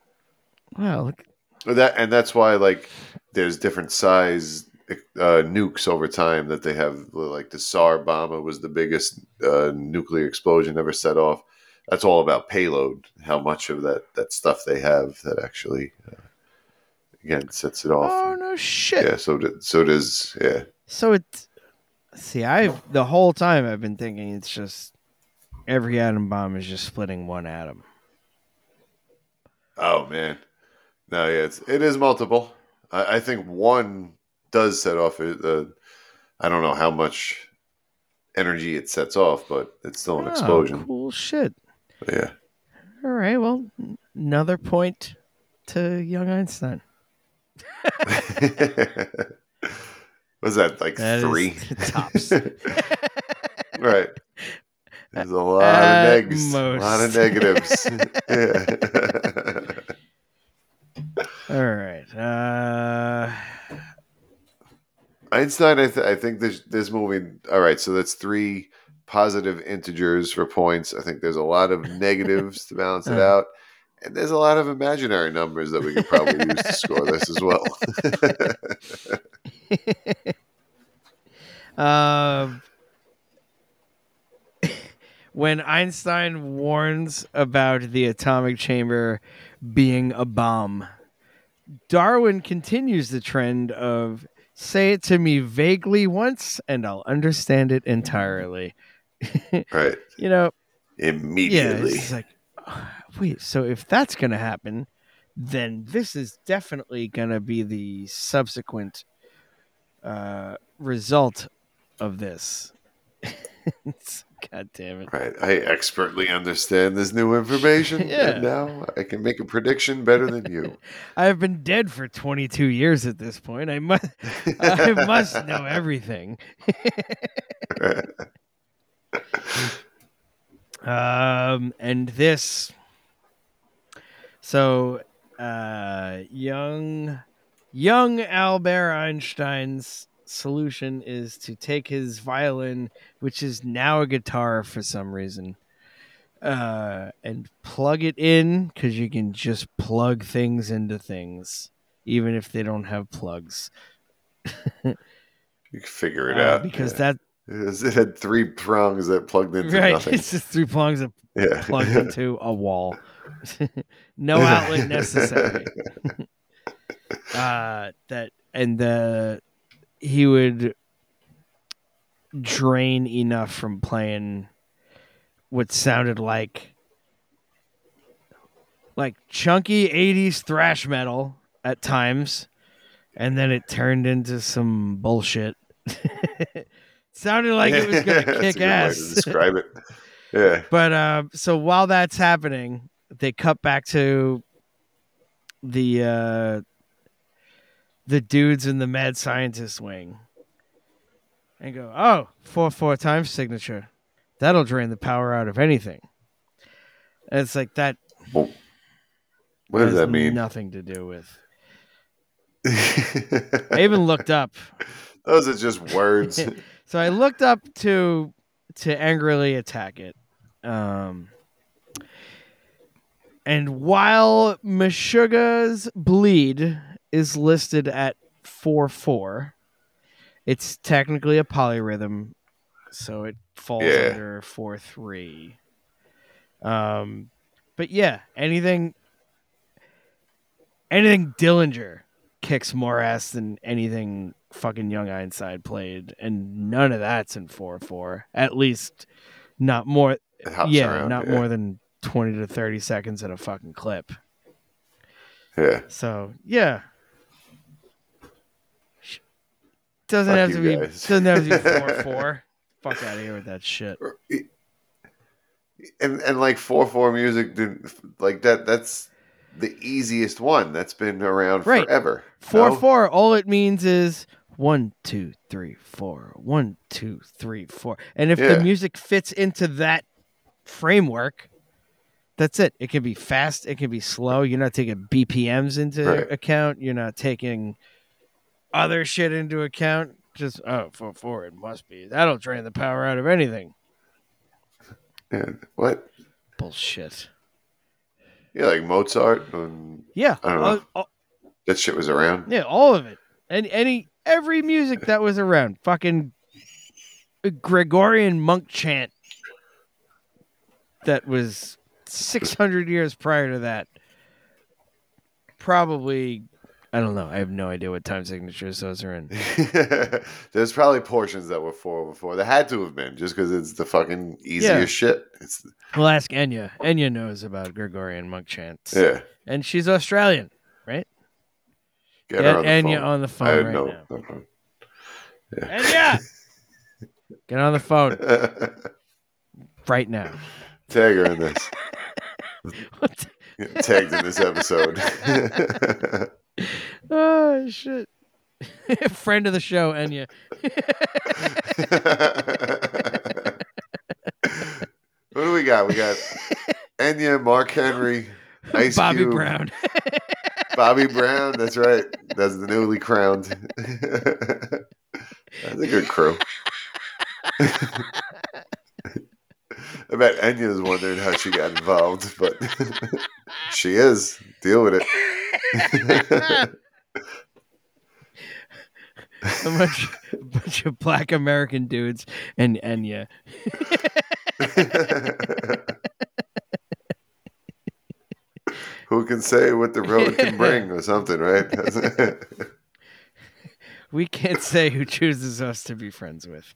Wow. That's why like there's different size nukes over time that they have. Like the Tsar bomber was the biggest nuclear explosion ever set off. That's all about payload, how much of that stuff they have that actually, again, sets it off. Oh, no shit. Yeah, so does, yeah. So it's, see, the whole time I've been thinking it's just every atom bomb is just splitting one atom. Oh, man. No, yeah, it is multiple. I think one does set off, I don't know how much energy it sets off, but it's still an explosion. Cool shit. Yeah. All right. Well, another point to young Einstein. Was that like that three? Tops. Right. There's a lot of negatives. A lot of negatives. Yeah. All right. Einstein, I think this movie... All right, so that's three positive integers for points. I think there's a lot of negatives to balance it out. And there's a lot of imaginary numbers that we could probably use to score this as well. When Einstein warns about the atomic chamber being a bomb, Darwin continues the trend of say it to me vaguely once and I'll understand it entirely. Right. You know, immediately. Yeah, it's like, wait, so if that's going to happen, then this is definitely going to be the subsequent result of this. God damn it. Right. I expertly understand this new information. Yeah. And now I can make a prediction better than you. I've been dead for 22 years at this point. I must know everything. And this. So, young Albert Einstein's solution is to take his violin, which is now a guitar for some reason, and plug it in, because you can just plug things into things even if they don't have plugs. You can figure it out, because it had three prongs that plugged into nothing. It's just three prongs that plugged into a wall. No outlet necessary. He would drain enough from playing what sounded like chunky 80s thrash metal at times, and then it turned into some bullshit. It sounded like it was going to kick ass. Way to describe it. Yeah. But so while that's happening, they cut back to the dudes in the mad scientist wing and go, oh, 4/4 times signature. That'll drain the power out of anything. And it's like that. What does that mean? Nothing to do with. I even looked up. Those are just words. So I looked up to angrily attack it. And while Meshuggah's bleed is listed at 4/4, it's technically a polyrhythm, so it falls under 4/3. But yeah, anything Dillinger kicks more ass than anything fucking Young Einstein played, and none of that's in 4/4. At least not more. More than 20 to 30 seconds in a fucking clip. Yeah. So yeah. Doesn't have to be 4/4. Fuck out of here with that shit. And like 4/4 music, dude, like that's the easiest one that's been around forever. 4/4, all it means is 1, 2, 3, 4. 1, 2, 3, 4. And if the music fits into that framework, that's it. It can be fast, it can be slow. You're not taking BPMs into account. You're not taking other shit into account. Just 4/4. It must be. That'll drain the power out of anything. Yeah. What? Bullshit. Yeah, like Mozart. I don't know. That shit was around. Yeah, all of it, and every music that was around. Fucking Gregorian monk chant. That was 600 years prior to that. Probably. I don't know. I have no idea what time signatures those are in. There's probably portions that were 4/4. There had to have been, just because it's the fucking easiest shit. We'll ask Enya. Enya knows about Gregorian monk chants. Yeah. And she's Australian, right? Get Enya on the phone right now. Yeah. Enya! Get on the phone. Right now. Tag her in this. Tagged in this episode. Oh shit! Friend of the show, Enya. What do we got? We got Enya, Mark Henry, Ice Bobby Cube, Brown. Bobby Brown. That's right. That's the newly crowned. That's a good crew. I bet Enya's wondering how she got involved, but she is. Deal with it. A bunch of black American dudes and Enya. Who can say what the road can bring or something, right? We can't say who chooses us to be friends with.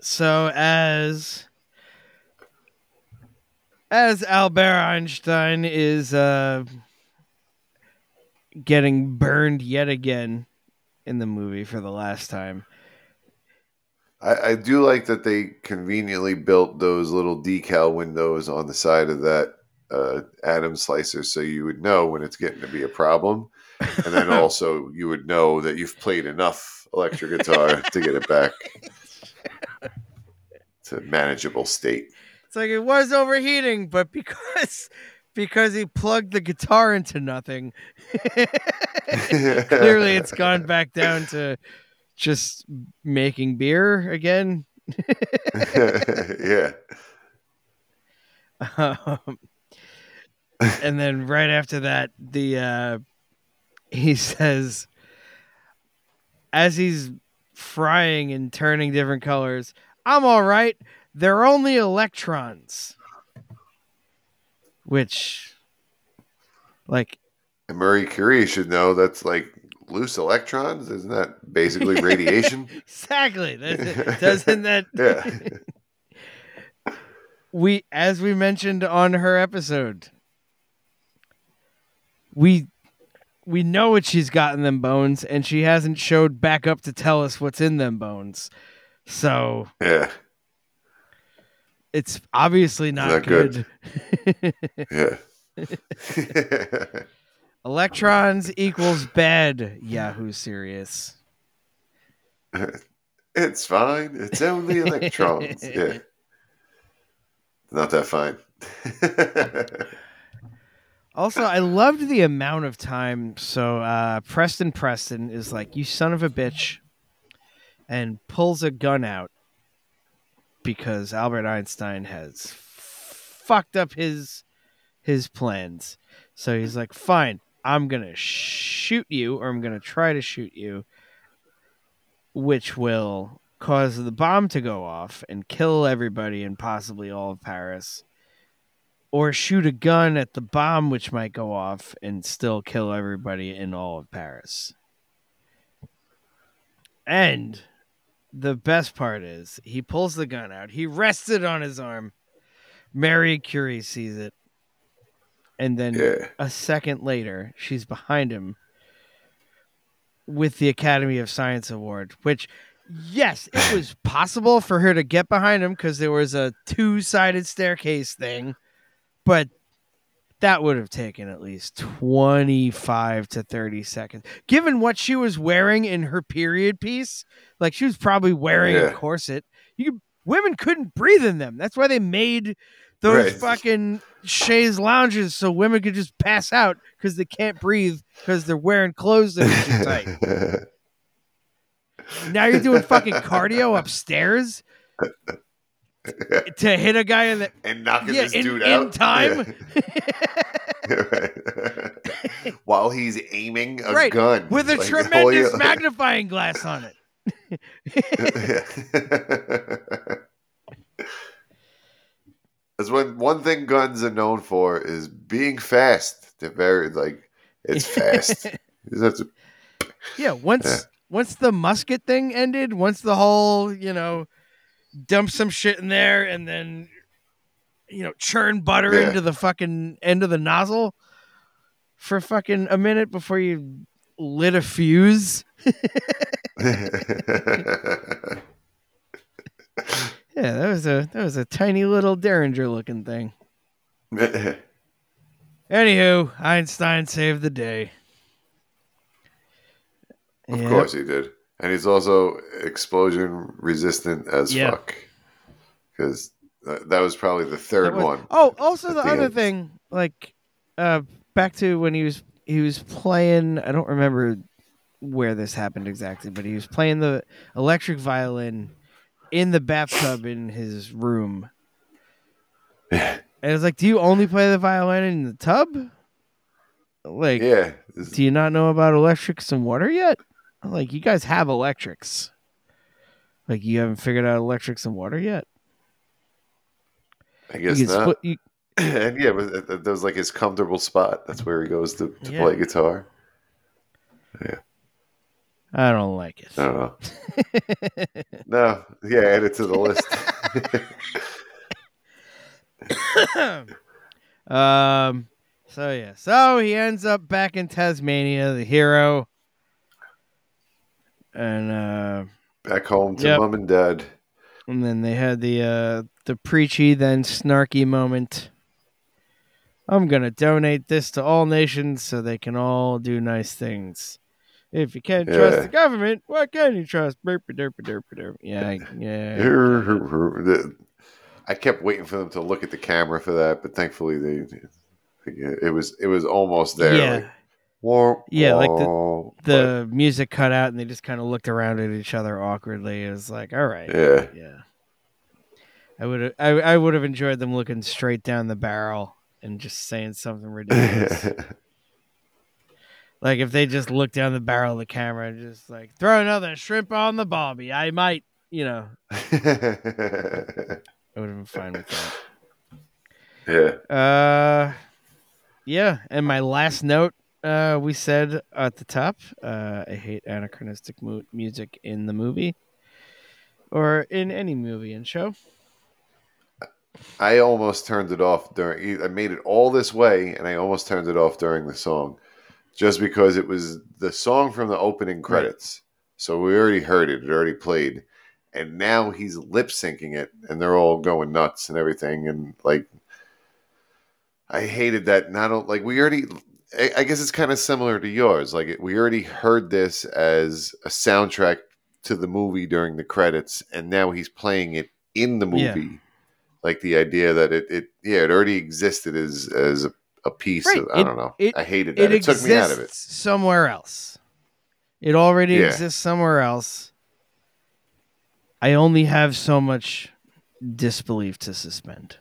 So as Albert Einstein is getting burned yet again in the movie for the last time, I do like that they conveniently built those little decal windows on the side of that atom slicer, so you would know when it's getting to be a problem, and then also you would know that you've played enough electric guitar to get it back to manageable state. It's like it was overheating, but because he plugged the guitar into nothing, clearly it's gone back down to just making beer again. Yeah. And then right after that, he says, as he's frying and turning different colors, "I'm all right. They're only electrons." Which, like, and Marie Curie should know that's like loose electrons. Isn't that basically radiation? Exactly. Doesn't that? Yeah. As we mentioned on her episode, we know what she's got in them bones, and she hasn't showed back up to tell us what's in them bones. So yeah, it's obviously not good. Yeah. Electrons equals bad. Yahoo Serious. It's fine. It's only electrons. Yeah. Not that fine. Also, I loved the amount of time. So Preston is like, "You son of a bitch," and pulls a gun out because Albert Einstein has fucked up his plans. So he's like, "Fine, I'm going to shoot you, or I'm going to try to shoot you, which will cause the bomb to go off and kill everybody and possibly all of Paris, or shoot a gun at the bomb, which might go off and still kill everybody in all of Paris." And the best part is he pulls the gun out. He rests it on his arm. Marie Curie sees it. And then a second later, she's behind him with the Academy of Science Award, which, yes, it was possible for her to get behind him because there was a two-sided staircase thing, but that would have taken at least 25 to 30 seconds. Given what she was wearing in her period piece, like she was probably wearing a corset. Women couldn't breathe in them. That's why they made those fucking chaise lounges so women could just pass out because they can't breathe because they're wearing clothes that are too tight. Now you're doing fucking cardio upstairs to hit a guy in the and knocking this dude out in time while he's aiming a gun with a tremendous magnifying glass on it. That's one thing guns are known for is being fast. They're very it's fast. Once the musket thing ended, once the whole dump some shit in there and then churn butter into the fucking end of the nozzle for fucking a minute before you lit a fuse. Yeah, that was a tiny little Derringer looking thing. Anywho, Einstein saved the day. Of course he did, and he's also explosion resistant as fuck. Because that was probably the third one. Oh, also the other thing, back to when he was playing. I don't remember where this happened exactly, but he was playing the electric violin in the bathtub in his room. And it's like, do you only play the violin in the tub? Do you not know about electrics and water yet? You guys have electrics. You haven't figured out electrics and water yet? I guess not. And but that was his comfortable spot. That's where he goes to play guitar. Yeah. I don't like it. I don't know. No. Yeah, add it to the list. So he ends up back in Tasmania, the hero. And back home to mom and dad. And then they had the preachy then snarky moment. I'm going to donate this to all nations so they can all do nice things. If you can't trust the government, what can you trust? Derp. Yeah. I kept waiting for them to look at the camera for that, but thankfully it was almost there. Yeah, the music cut out, and they just kind of looked around at each other awkwardly. It was like, all right, yeah. I would have enjoyed them looking straight down the barrel and just saying something ridiculous. If they just looked down the barrel of the camera and just throw another shrimp on the barbie, I might, I would have been fine with that. Yeah. Yeah. And my last note, we said at the top, I hate anachronistic music in the movie or in any movie and show. I almost turned it off I made it all this way and I almost turned it off during the song. Just because it was the song from the opening credits. Right. So we already heard it. It already played. And now he's lip-syncing it. And they're all going nuts and everything. And, I hated that. We already... I guess it's kind of similar to yours. We already heard this as a soundtrack to the movie during the credits. And now he's playing it in the movie. Yeah. The idea that it already existed as a a piece of, I don't know. I hated that. It took me out of it. Somewhere else. It already exists somewhere else. I only have so much disbelief to suspend.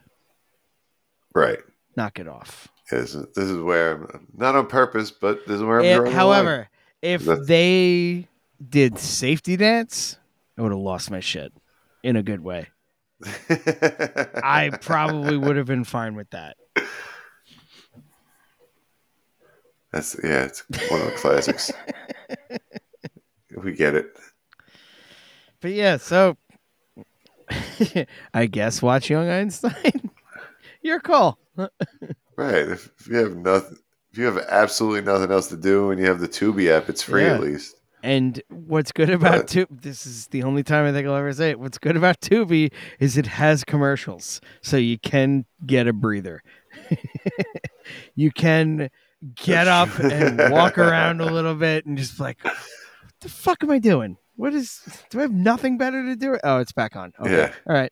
Right. Knock it off. This is where, not on purpose, but this is where I'm drawing. However, if they did Safety Dance, I would have lost my shit in a good way. I probably would have been fine with that. That's it's one of the classics. We get it. But yeah, so I guess watch Young Einstein. Your call. Right. If you have absolutely nothing else to do and you have the Tubi app, it's free at least. And what's good about Tubi, this is the only time I think I'll ever say it, what's good about Tubi is it has commercials, so you can get a breather. You can get up and walk around a little bit and just like, what the fuck am I doing? Do I have nothing better to do? Oh, it's back on. Okay. Yeah. All right.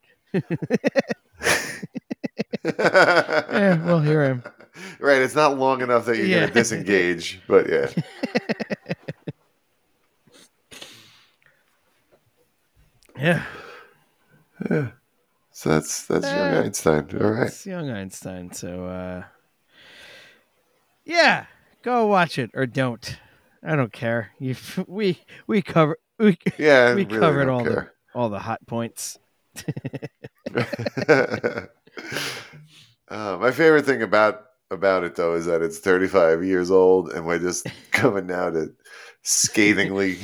Yeah, we'll hear him. Right. It's not long enough that you're going to disengage, but yeah. Yeah. Yeah. So that's Young Einstein. All right. It's Young Einstein. So, yeah, go watch it or don't. I don't care. We covered all the hot points. My favorite thing about it though is that it's 35 years old and we're just coming now to scathingly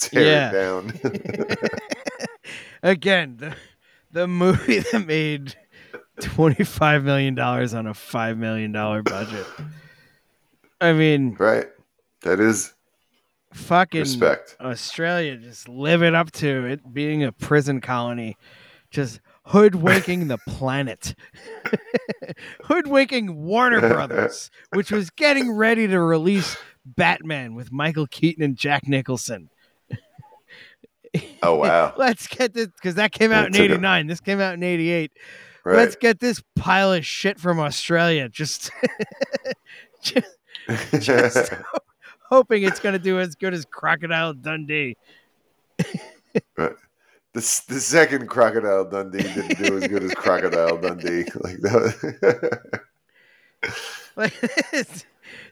tear it down. Again, the movie that made $25 million on a $5 million budget. I mean, right. That is fucking respect. Australia just living up to it being a prison colony, just hoodwinking the planet, hoodwinking Warner Brothers, which was getting ready to release Batman with Michael Keaton and Jack Nicholson. Oh, wow. Let's get this, because that came out in 89. This came out in 88. Right. Let's get this pile of shit from Australia. Just hoping it's going to do as good as Crocodile Dundee. The second Crocodile Dundee didn't do as good as Crocodile Dundee. Like that.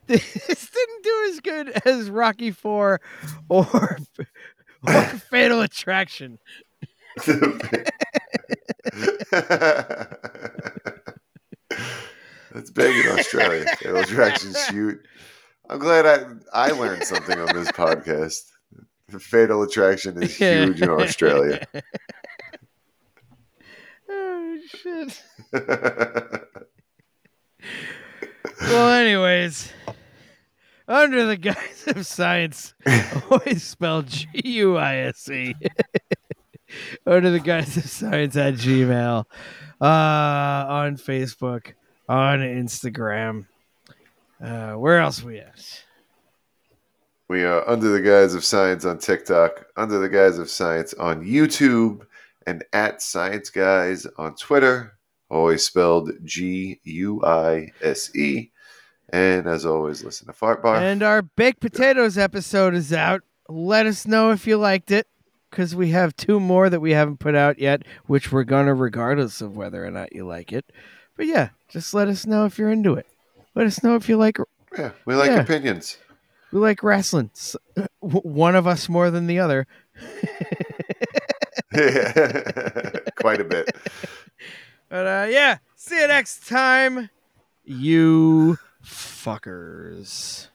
This didn't do as good as Rocky Four or Fatal Attraction. That's big in Australia. Fatal Attraction, shoot. I'm glad I learned something on this podcast. The Fatal Attraction is huge in Australia. Oh, shit. Well, anyways, under the guise of science, always spelled GUISE. Under the guise of science at Gmail, on Facebook, on Instagram. Where else we at? We are Under the Guise of Science on TikTok, Under the Guise of Science on YouTube, and at Science Guys on Twitter, always spelled GUISE. And as always, listen to Fart Bar. And our Baked Potatoes episode is out. Let us know if you liked it, because we have two more that we haven't put out yet, which we're going to regardless of whether or not you like it. But yeah, just let us know if you're into it. Let us know if you like. Yeah, we like opinions. We like wrestling. One of us more than the other. Quite a bit. But yeah, see you next time, you fuckers.